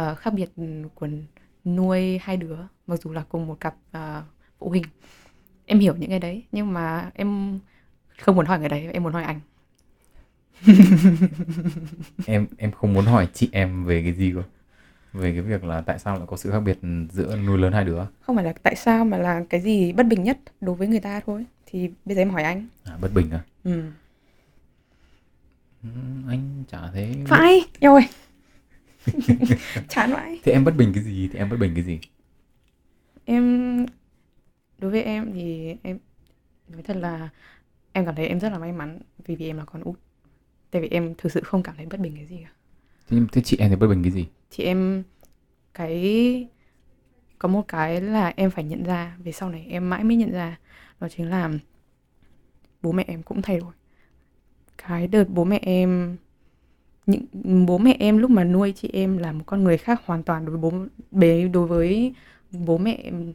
uh, khác biệt của nuôi hai đứa, mặc dù là cùng một cặp uh, phụ huynh. Em hiểu những cái đấy, nhưng mà em không muốn hỏi người đấy, em muốn hỏi anh. em em không muốn hỏi chị em về cái gì cơ? Về cái việc là tại sao lại có sự khác biệt giữa nuôi lớn hai đứa? Không phải là tại sao mà là cái gì bất bình nhất đối với người ta thôi. Thì bây giờ em hỏi anh. À, bất bình à? Ừ. Anh chả thấy... Phải! Yêu ơi! Chán vậy. Thế em bất bình cái gì? Thì em bất bình cái gì? Em... Đối với em thì em... Nói thật là em cảm thấy em rất là may mắn vì vì em là con út. Tại vì em thực sự không cảm thấy bất bình cái gì cả. Thế, thế chị em thì bất bình cái gì? Chị em cái có một cái là em phải nhận ra, về sau này em mãi mới nhận ra, đó chính là bố mẹ em cũng thay đổi. Cái đợt bố mẹ em những bố mẹ em lúc mà nuôi chị em là một con người khác hoàn toàn đối với bố đối với bố mẹ em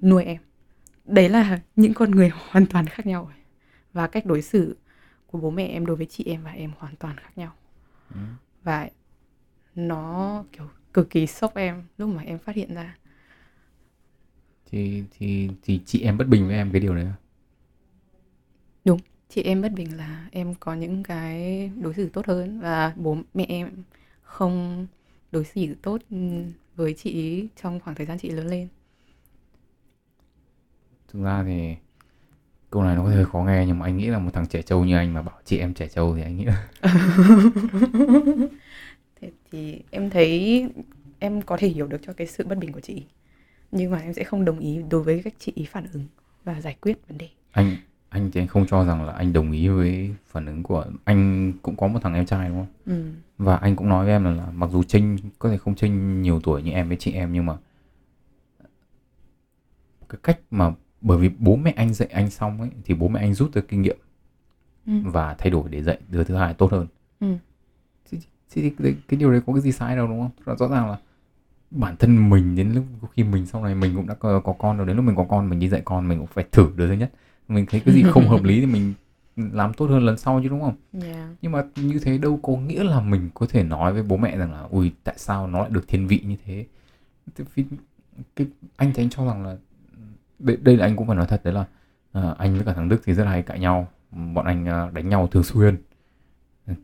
nuôi em. Đấy là những con người hoàn toàn khác nhau, và cách đối xử của bố mẹ em đối với chị em và em hoàn toàn khác nhau. Ừ. Và nó kiểu cực kỳ sốc em lúc mà em phát hiện ra. Thì, thì, thì chị em bất bình với em cái điều đấy à? Đúng, chị em bất bình là em có những cái đối xử tốt hơn, và bố mẹ em không đối xử tốt với chị trong khoảng thời gian chị lớn lên. Thực ra thì câu này nó có hơi khó nghe, nhưng mà anh nghĩ là một thằng trẻ trâu như anh mà bảo chị em trẻ trâu thì anh nghĩ là... Thì em thấy em có thể hiểu được cho cái sự bất bình của chị. nhưng mà em sẽ không đồng ý đối với cách chị ý phản ứng và giải quyết vấn đề. Anh anh thì anh không cho rằng là anh đồng ý với phản ứng của anh. Cũng có một thằng em trai đúng không? Ừ. Và anh cũng nói với em là, là mặc dù Trinh có thể không Trinh nhiều tuổi như em với chị em, nhưng mà cái cách mà bởi vì bố mẹ anh dạy anh xong ấy thì bố mẹ anh rút được kinh nghiệm ừ. và thay đổi để dạy đứa thứ hai tốt hơn. Ừ. Thì, thì, thì cái điều đấy có cái gì sai đâu đúng không? Rõ, rõ ràng là bản thân mình đến lúc khi mình sau này mình cũng đã có, có con rồi, đến lúc mình có con mình đi dạy con mình cũng phải thử đứa thứ nhất, mình thấy cái gì không hợp lý thì mình làm tốt hơn lần sau chứ đúng không? Yeah. Nhưng mà như thế đâu có nghĩa là mình có thể nói với bố mẹ rằng là ui tại sao nó lại được thiên vị như thế. Cái, anh thì anh cho rằng là đây, đây là anh cũng phải nói thật, đấy là uh, anh với cả thằng Đức thì rất hay cãi nhau, bọn anh uh, đánh nhau thường xuyên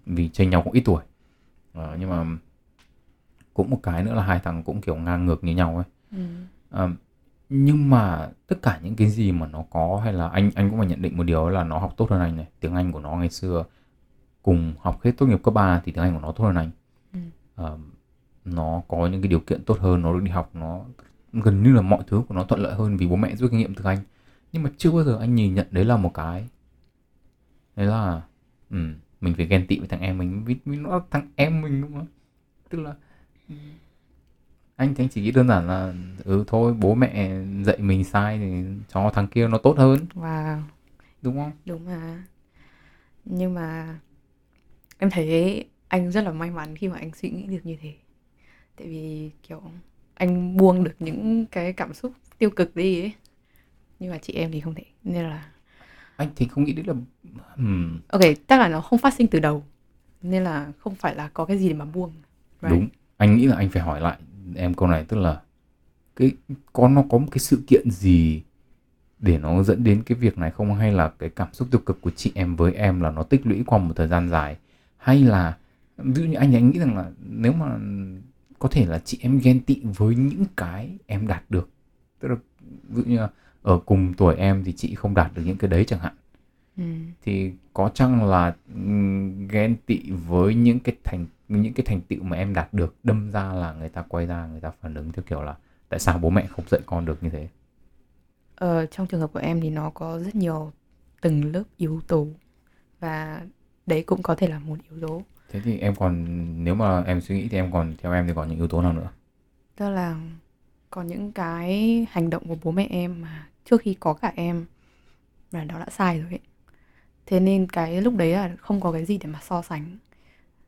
vì tranh nhau cũng ít tuổi, uh, nhưng mà cũng một cái nữa là hai thằng cũng kiểu ngang ngược như nhau ấy. Ừ. Uh, nhưng mà tất cả những cái gì mà nó có hay là anh anh cũng phải nhận định một điều là nó học tốt hơn anh này, tiếng Anh của nó ngày xưa cùng học hết tốt nghiệp cấp ba thì tiếng Anh của nó tốt hơn anh. Ừ. Uh, nó có những cái điều kiện tốt hơn, nó được đi học, nó gần như là mọi thứ của nó thuận lợi hơn vì bố mẹ rút kinh nghiệm từ anh. Nhưng mà chưa bao giờ anh nhìn nhận đấy là một cái, đấy là ừ, mình phải ghen tị với thằng em mình, vì nó thằng em mình đúng không? Tức là anh thì anh chỉ nghĩ đơn giản là ừ thôi bố mẹ dạy mình sai thì cho thằng kia nó tốt hơn. Wow. Đúng không? Đúng mà. Nhưng mà em thấy anh rất là may mắn khi mà anh suy nghĩ được như thế. Tại vì kiểu anh buông được những cái cảm xúc tiêu cực đi ấy. Nhưng mà chị em thì không thể. Nên là anh thì không nghĩ đến là hmm. ok, tức là nó không phát sinh từ đầu, nên là không phải là có cái gì để mà buông, right? Đúng. Anh nghĩ là anh phải hỏi lại em câu này, tức là cái có nó có một cái sự kiện gì để nó dẫn đến cái việc này không, hay là cái cảm xúc tiêu cực của chị em với em là nó tích lũy qua một thời gian dài, hay là ví dụ như anh anh nghĩ rằng là nếu mà có thể là chị em ghen tị với những cái em đạt được, tức là ví dụ như là ở cùng tuổi em thì chị không đạt được những cái đấy chẳng hạn. Ừ. Thì có chăng là ghen tị với những cái thành những cái thành tựu mà em đạt được, đâm ra là người ta quay ra người ta phản ứng theo kiểu là tại sao bố mẹ không dạy con được như thế. Ờ, trong trường hợp của em thì nó có rất nhiều từng lớp yếu tố và đấy cũng có thể là một yếu tố. Thế thì em còn, nếu mà em suy nghĩ thì em còn, theo em thì còn những yếu tố nào nữa? Tức là còn những cái hành động của bố mẹ em mà trước khi có cả em là nó đã sai rồi ấy. Thế nên cái lúc đấy là không có cái gì để mà so sánh.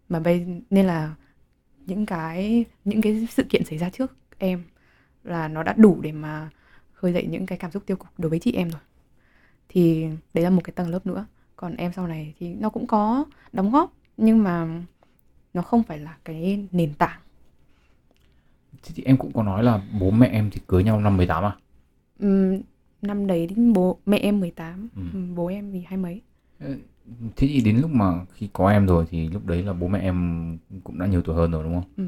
Mà bây nên là những cái những cái sự kiện xảy ra trước em là nó đã đủ để mà khơi dậy những cái cảm xúc tiêu cực đối với chị em rồi. Thì đấy là một cái tầng lớp nữa. Còn em sau này thì nó cũng có đóng góp, nhưng mà nó không phải là cái nền tảng. Thế thì em cũng có nói là bố mẹ em thì cưới nhau năm mười tám à? Ừ, năm đấy đến bố mẹ em mười tám, ừ. bố em thì hai mấy. Thế thì đến lúc mà khi có em rồi thì lúc đấy là bố mẹ em cũng đã nhiều tuổi hơn rồi đúng không? Ừ.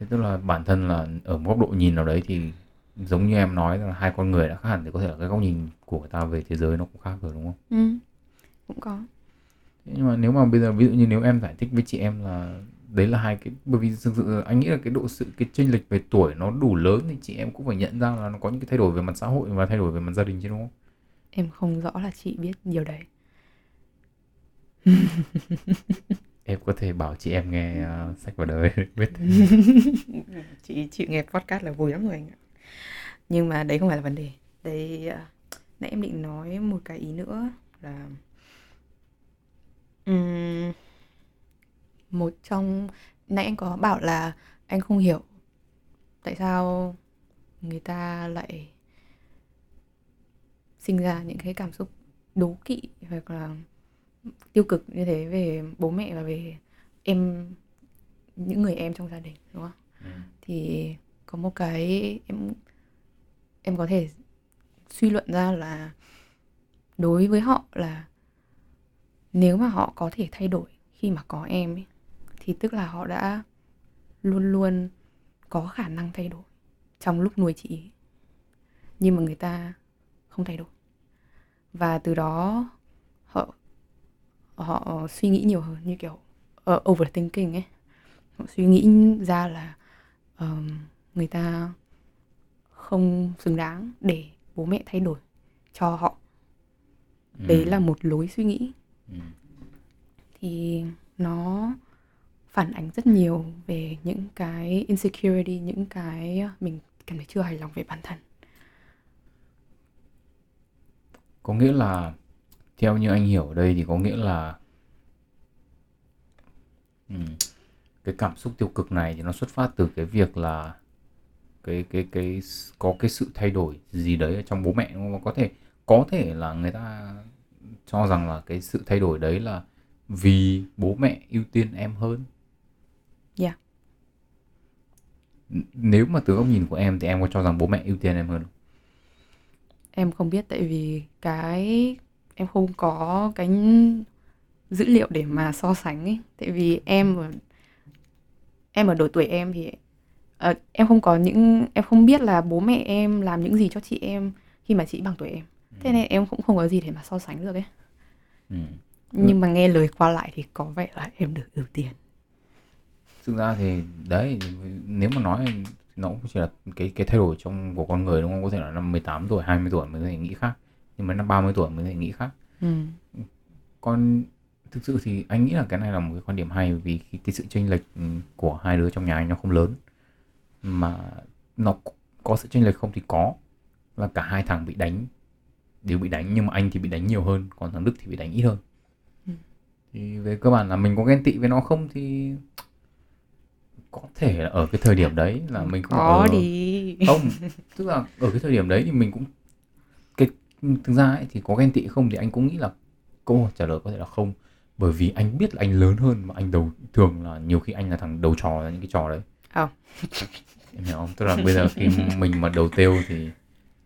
Thế tức là bản thân là ở một góc độ nhìn nào đấy thì giống như em nói là hai con người đã khác hẳn, thì có thể là cái góc nhìn của người ta về thế giới nó cũng khác rồi đúng không? Ừ, cũng có. Nhưng mà nếu mà bây giờ ví dụ như nếu em giải thích với chị em là đấy là hai cái, bởi vì thực sự anh nghĩ là cái độ sự cái chênh lệch về tuổi nó đủ lớn thì chị em cũng phải nhận ra là nó có những cái thay đổi về mặt xã hội và thay đổi về mặt gia đình chứ đúng không? Em không rõ là chị biết điều đấy. Em có thể bảo chị em nghe uh, sách vào đời biết. Chị chịu nghe podcast là vui lắm rồi anh ạ. Nhưng mà đấy không phải là vấn đề. Đấy, uh, nãy em định nói một cái ý nữa là Um, một trong nãy anh có bảo là anh không hiểu tại sao người ta lại sinh ra những cái cảm xúc đố kỵ hoặc là tiêu cực như thế về bố mẹ và về em, những người em trong gia đình đúng không? Ừ. Thì có một cái em em có thể suy luận ra là đối với họ là nếu mà họ có thể thay đổi khi mà có em ấy, thì tức là họ đã luôn luôn có khả năng thay đổi trong lúc nuôi chị ấy. Nhưng mà người ta không thay đổi. Và từ đó họ, họ suy nghĩ nhiều hơn, như kiểu uh, overthinking ấy. Họ suy nghĩ ra là uh, người ta không xứng đáng để bố mẹ thay đổi cho họ. Ừ. Đấy là một lối suy nghĩ. Ừ. Thì nó phản ánh rất nhiều về những cái insecurity, những cái mình cảm thấy chưa hài lòng về bản thân. Có nghĩa là theo như anh hiểu ở đây thì có nghĩa là ừ, cái cảm xúc tiêu cực này thì nó xuất phát từ cái việc là cái cái cái có cái sự thay đổi gì đấy ở trong bố mẹ, đúng không? Có thể có thể là người ta cho rằng là cái sự thay đổi đấy là vì bố mẹ ưu tiên em hơn. Dạ. Yeah. Nếu mà từ góc nhìn của em thì em có cho rằng bố mẹ ưu tiên em hơn không? Em không biết, tại vì cái em không có cái dữ liệu để mà so sánh ấy. Tại vì em ở, em ở độ tuổi em thì à, em không có những em không biết là bố mẹ em làm những gì cho chị em khi mà chị bằng tuổi em. Thế nên em cũng không có gì để mà so sánh được ấy. Ừ. Nhưng mà nghe lời qua lại thì có vẻ là em được ưu tiên. Thực ra thì đấy, nếu mà nói nó cũng chỉ là cái cái thay đổi trong của con người, đúng không? Có thể là năm mười tám tuổi, hai mươi tuổi mới có thể nghĩ khác, nhưng mà năm ba mươi tuổi mới có thể nghĩ khác. Ừ. Còn thực sự thì anh nghĩ là cái này là một cái quan điểm hay, vì cái, cái sự chênh lệch của hai đứa trong nhà anh nó không lớn, mà nó có sự chênh lệch không thì có là cả hai thằng bị đánh, đều bị đánh, nhưng mà anh thì bị đánh nhiều hơn, còn thằng Đức thì bị đánh ít hơn. Thì về cơ bản là mình có ghen tị với nó không thì có thể là ở cái thời điểm đấy là mình cũng có ở... đi không, tức là ở cái thời điểm đấy thì mình cũng cái thực ra ấy, thì có ghen tị không thì anh cũng nghĩ là câu trả lời có thể là không, bởi vì anh biết là anh lớn hơn mà anh đầu thường là nhiều khi anh là thằng đầu trò ra những cái trò đấy. Không em hiểu không, tức là bây giờ khi mình mà đầu têu thì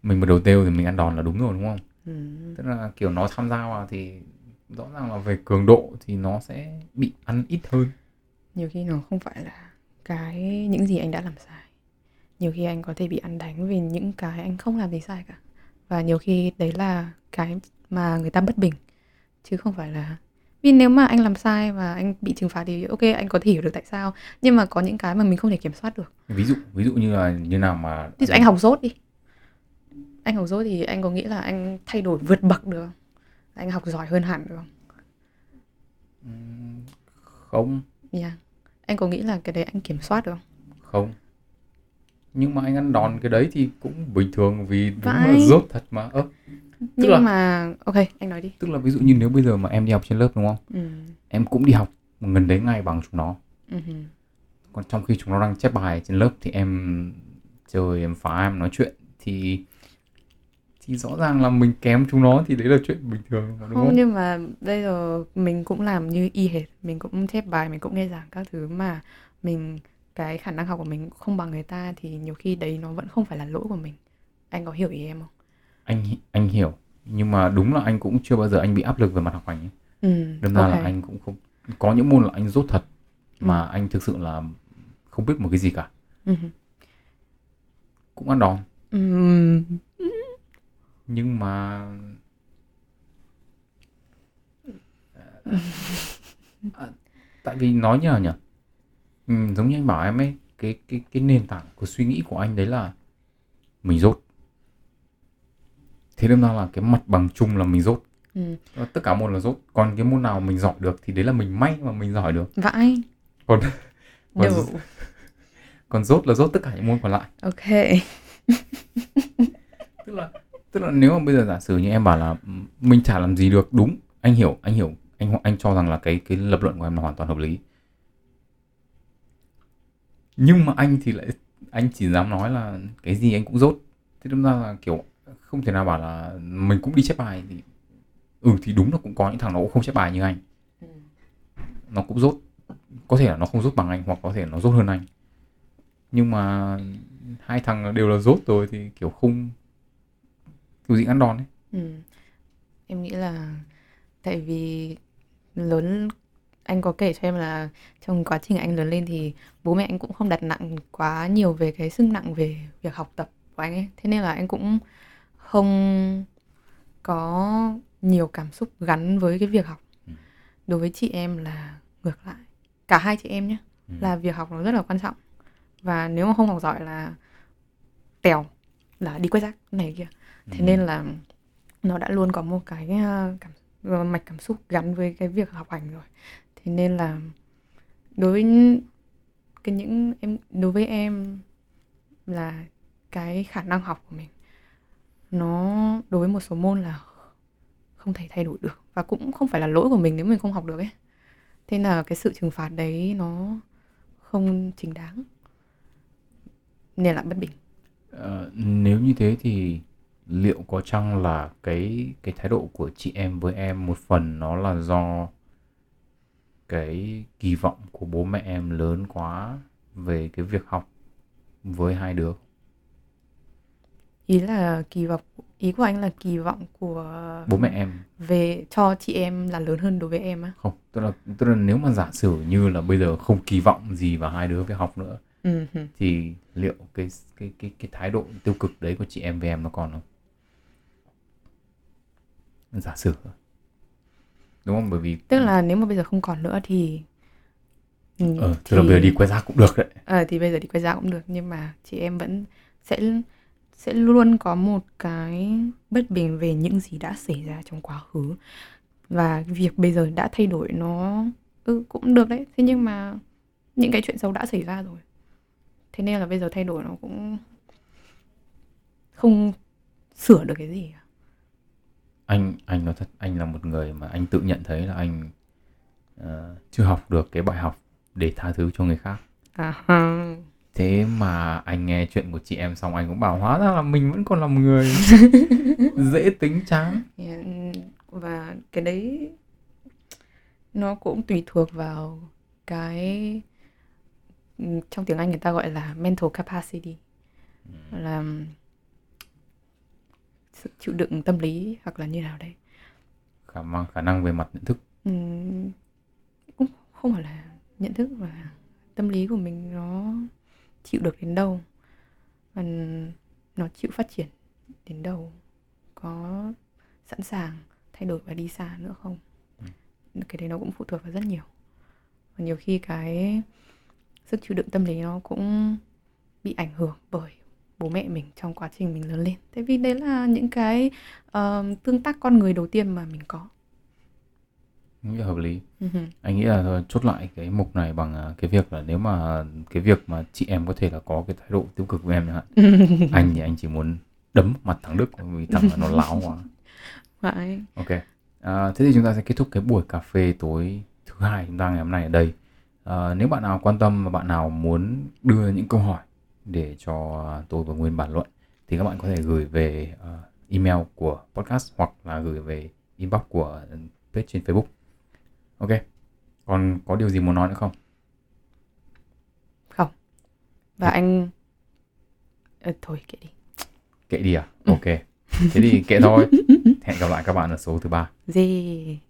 mình mà đầu têu thì mình ăn đòn là đúng rồi, đúng không? Ừ. Tức là kiểu nó tham gia vào thì rõ ràng là về cường độ thì nó sẽ bị ăn ít hơn. Nhiều khi nó không phải là cái những gì anh đã làm sai. Nhiều khi anh có thể bị ăn đánh vì những cái anh không làm gì sai cả. Và nhiều khi đấy là cái mà người ta bất bình. Chứ không phải là... Vì nếu mà anh làm sai và anh bị trừng phạt thì ok, anh có thể hiểu được tại sao. Nhưng mà có những cái mà mình không thể kiểm soát được. Ví dụ ví dụ như là như nào mà... Ví dụ anh học dốt đi. Anh học dốt thì anh có nghĩ là anh thay đổi vượt bậc được không? Anh học giỏi hơn hẳn được không? Không. Yeah. Anh có nghĩ là cái đấy anh kiểm soát được không? Không. Nhưng mà anh ăn đòn cái đấy thì cũng bình thường vì đúng Phải. Là dốt thật mà. Ơ, nhưng là, mà ok, anh nói đi. Tức là ví dụ như nếu bây giờ mà em đi học trên lớp, đúng không? Ừ. Em cũng đi học gần đấy ngay bằng chúng nó. Ừ. Còn trong khi chúng nó đang chép bài trên lớp thì em chơi, em phá, em nói chuyện thì... thì rõ ràng là mình kém chúng nó thì đấy là chuyện bình thường, đúng không? Không, nhưng mà bây giờ mình cũng làm như y hệt, mình cũng chép bài, mình cũng nghe giảng các thứ mà mình cái khả năng học của mình không bằng người ta thì nhiều khi đấy nó vẫn không phải là lỗi của mình. Anh có hiểu ý em không? Anh anh hiểu, nhưng mà đúng là anh cũng chưa bao giờ anh bị áp lực về mặt học hành ấy. Ừ. Đâm ra okay. là anh cũng không có những môn là anh dốt thật mà ừ. anh thực sự là không biết một cái gì cả. Ừ. Cũng ăn đòn. Ừ. Nhưng mà à, tại vì nói nhờ nhỉ, ừ, giống như anh bảo em ấy, cái cái cái nền tảng của suy nghĩ của anh đấy là mình dốt, thế nên là cái mặt bằng chung là mình dốt. Ừ. Tất cả môn là dốt, còn cái môn nào mình giỏi được thì đấy là mình may mà mình giỏi được. Vãi. Còn còn, no. còn dốt là dốt tất cả những môn còn lại. Ok. tức là Tức là nếu mà bây giờ giả sử như em bảo là mình chả làm gì được, đúng, anh hiểu, anh hiểu, anh anh cho rằng là cái cái lập luận của em là hoàn toàn hợp lý. Nhưng mà anh thì lại, anh chỉ dám nói là cái gì anh cũng dốt. Thế đâm ra là kiểu không thể nào bảo là mình cũng đi chép bài thì... Ừ thì đúng là cũng có những thằng nó cũng không chép bài như anh. Nó cũng dốt. Có thể là nó không dốt bằng anh hoặc có thể nó dốt hơn anh. Nhưng mà hai thằng đều là dốt rồi thì kiểu không... kiểu gì ăn đòn ấy. Ừ. Em nghĩ là tại vì lớn, anh có kể cho em là trong quá trình anh lớn lên thì bố mẹ anh cũng không đặt nặng quá nhiều về cái sức nặng về việc học tập của anh ấy. Thế nên là anh cũng không có nhiều cảm xúc gắn với cái việc học. Ừ. Đối với chị em là ngược lại. Cả hai chị em nhé. Ừ. Là việc học nó rất là quan trọng. Và nếu mà không học giỏi là tèo. là đi quét rác này kia. Thế ừ. nên là nó đã luôn có một cái cảm, mạch cảm xúc gắn với cái việc học hành rồi. Thế nên là đối với cái những em đối với em là cái khả năng học của mình nó đối với một số môn là không thể thay đổi được, và cũng không phải là lỗi của mình nếu mình không học được ấy. Thế là cái sự trừng phạt đấy nó không chính đáng nên là bất bình. À, nếu như thế thì liệu có chăng là cái cái thái độ của chị em với em một phần nó là do cái kỳ vọng của bố mẹ em lớn quá về cái việc học với hai đứa? Ý là kỳ vọng, ý của anh là kỳ vọng của bố mẹ em về cho chị em là lớn hơn đối với em á? Không, tức là tức là nếu mà giả sử như là bây giờ không kỳ vọng gì vào hai đứa về học nữa, ừ. thì liệu cái cái cái cái thái độ tiêu cực đấy của chị em về em nó còn không? Giả sử đúng không? Bởi vì tức là nếu mà bây giờ không còn nữa thì ừ, ờ, thì là bây giờ đi quay rác cũng được đấy. Ờ, thì bây giờ đi quay rác cũng được, nhưng mà chị em vẫn sẽ sẽ luôn có một cái bất bình về những gì đã xảy ra trong quá khứ, và việc bây giờ đã thay đổi nó ừ, cũng được đấy. Thế nhưng mà những cái chuyện xấu đã xảy ra rồi, thế nên là bây giờ thay đổi nó cũng không sửa được cái gì. Anh anh nói thật, anh là một người mà anh tự nhận thấy là anh uh, chưa học được cái bài học để tha thứ cho người khác. À. Thế mà anh nghe chuyện của chị em xong anh cũng bảo hóa ra là mình vẫn còn là người dễ tính chán. Yeah. Và cái đấy nó cũng tùy thuộc vào cái, trong tiếng Anh người ta gọi là mental capacity, ừ. là sự chịu đựng tâm lý hoặc là như nào đấy, khả năng khả năng về mặt nhận thức, ừ, cũng không phải là nhận thức mà tâm lý của mình nó chịu được đến đâu, và nó chịu phát triển đến đâu, có sẵn sàng thay đổi và đi xa nữa không. ừ. Cái đấy nó cũng phụ thuộc vào rất nhiều, và nhiều khi cái sức chịu đựng tâm lý nó cũng bị ảnh hưởng bởi bố mẹ mình trong quá trình mình lớn lên. Tại vì đấy là những cái uh, tương tác con người đầu tiên mà mình có. Nghĩ hợp lý. Uh-huh. Anh nghĩ là chốt lại cái mục này bằng cái việc là nếu mà cái việc mà chị em có thể là có cái thái độ tiêu cực với em chẳng hạn. Uh-huh. Anh thì anh chỉ muốn đấm mặt thằng Đức vì thằng nó láo quá. Vậy. Ok. À, thế thì chúng ta sẽ kết thúc cái buổi cà phê tối thứ hai chúng ta ngày hôm nay ở đây. À, nếu bạn nào quan tâm và bạn nào muốn đưa những câu hỏi để cho tôi và Nguyên bàn luận thì các bạn có thể gửi về uh, email của podcast hoặc là gửi về inbox của page trên Facebook. Ok, còn có điều gì muốn nói nữa không? Không. Và thế... anh à, thôi kệ đi. Kệ đi à? Ok. Thế thì kệ thôi. Hẹn gặp lại các bạn ở số thứ ba. Gì?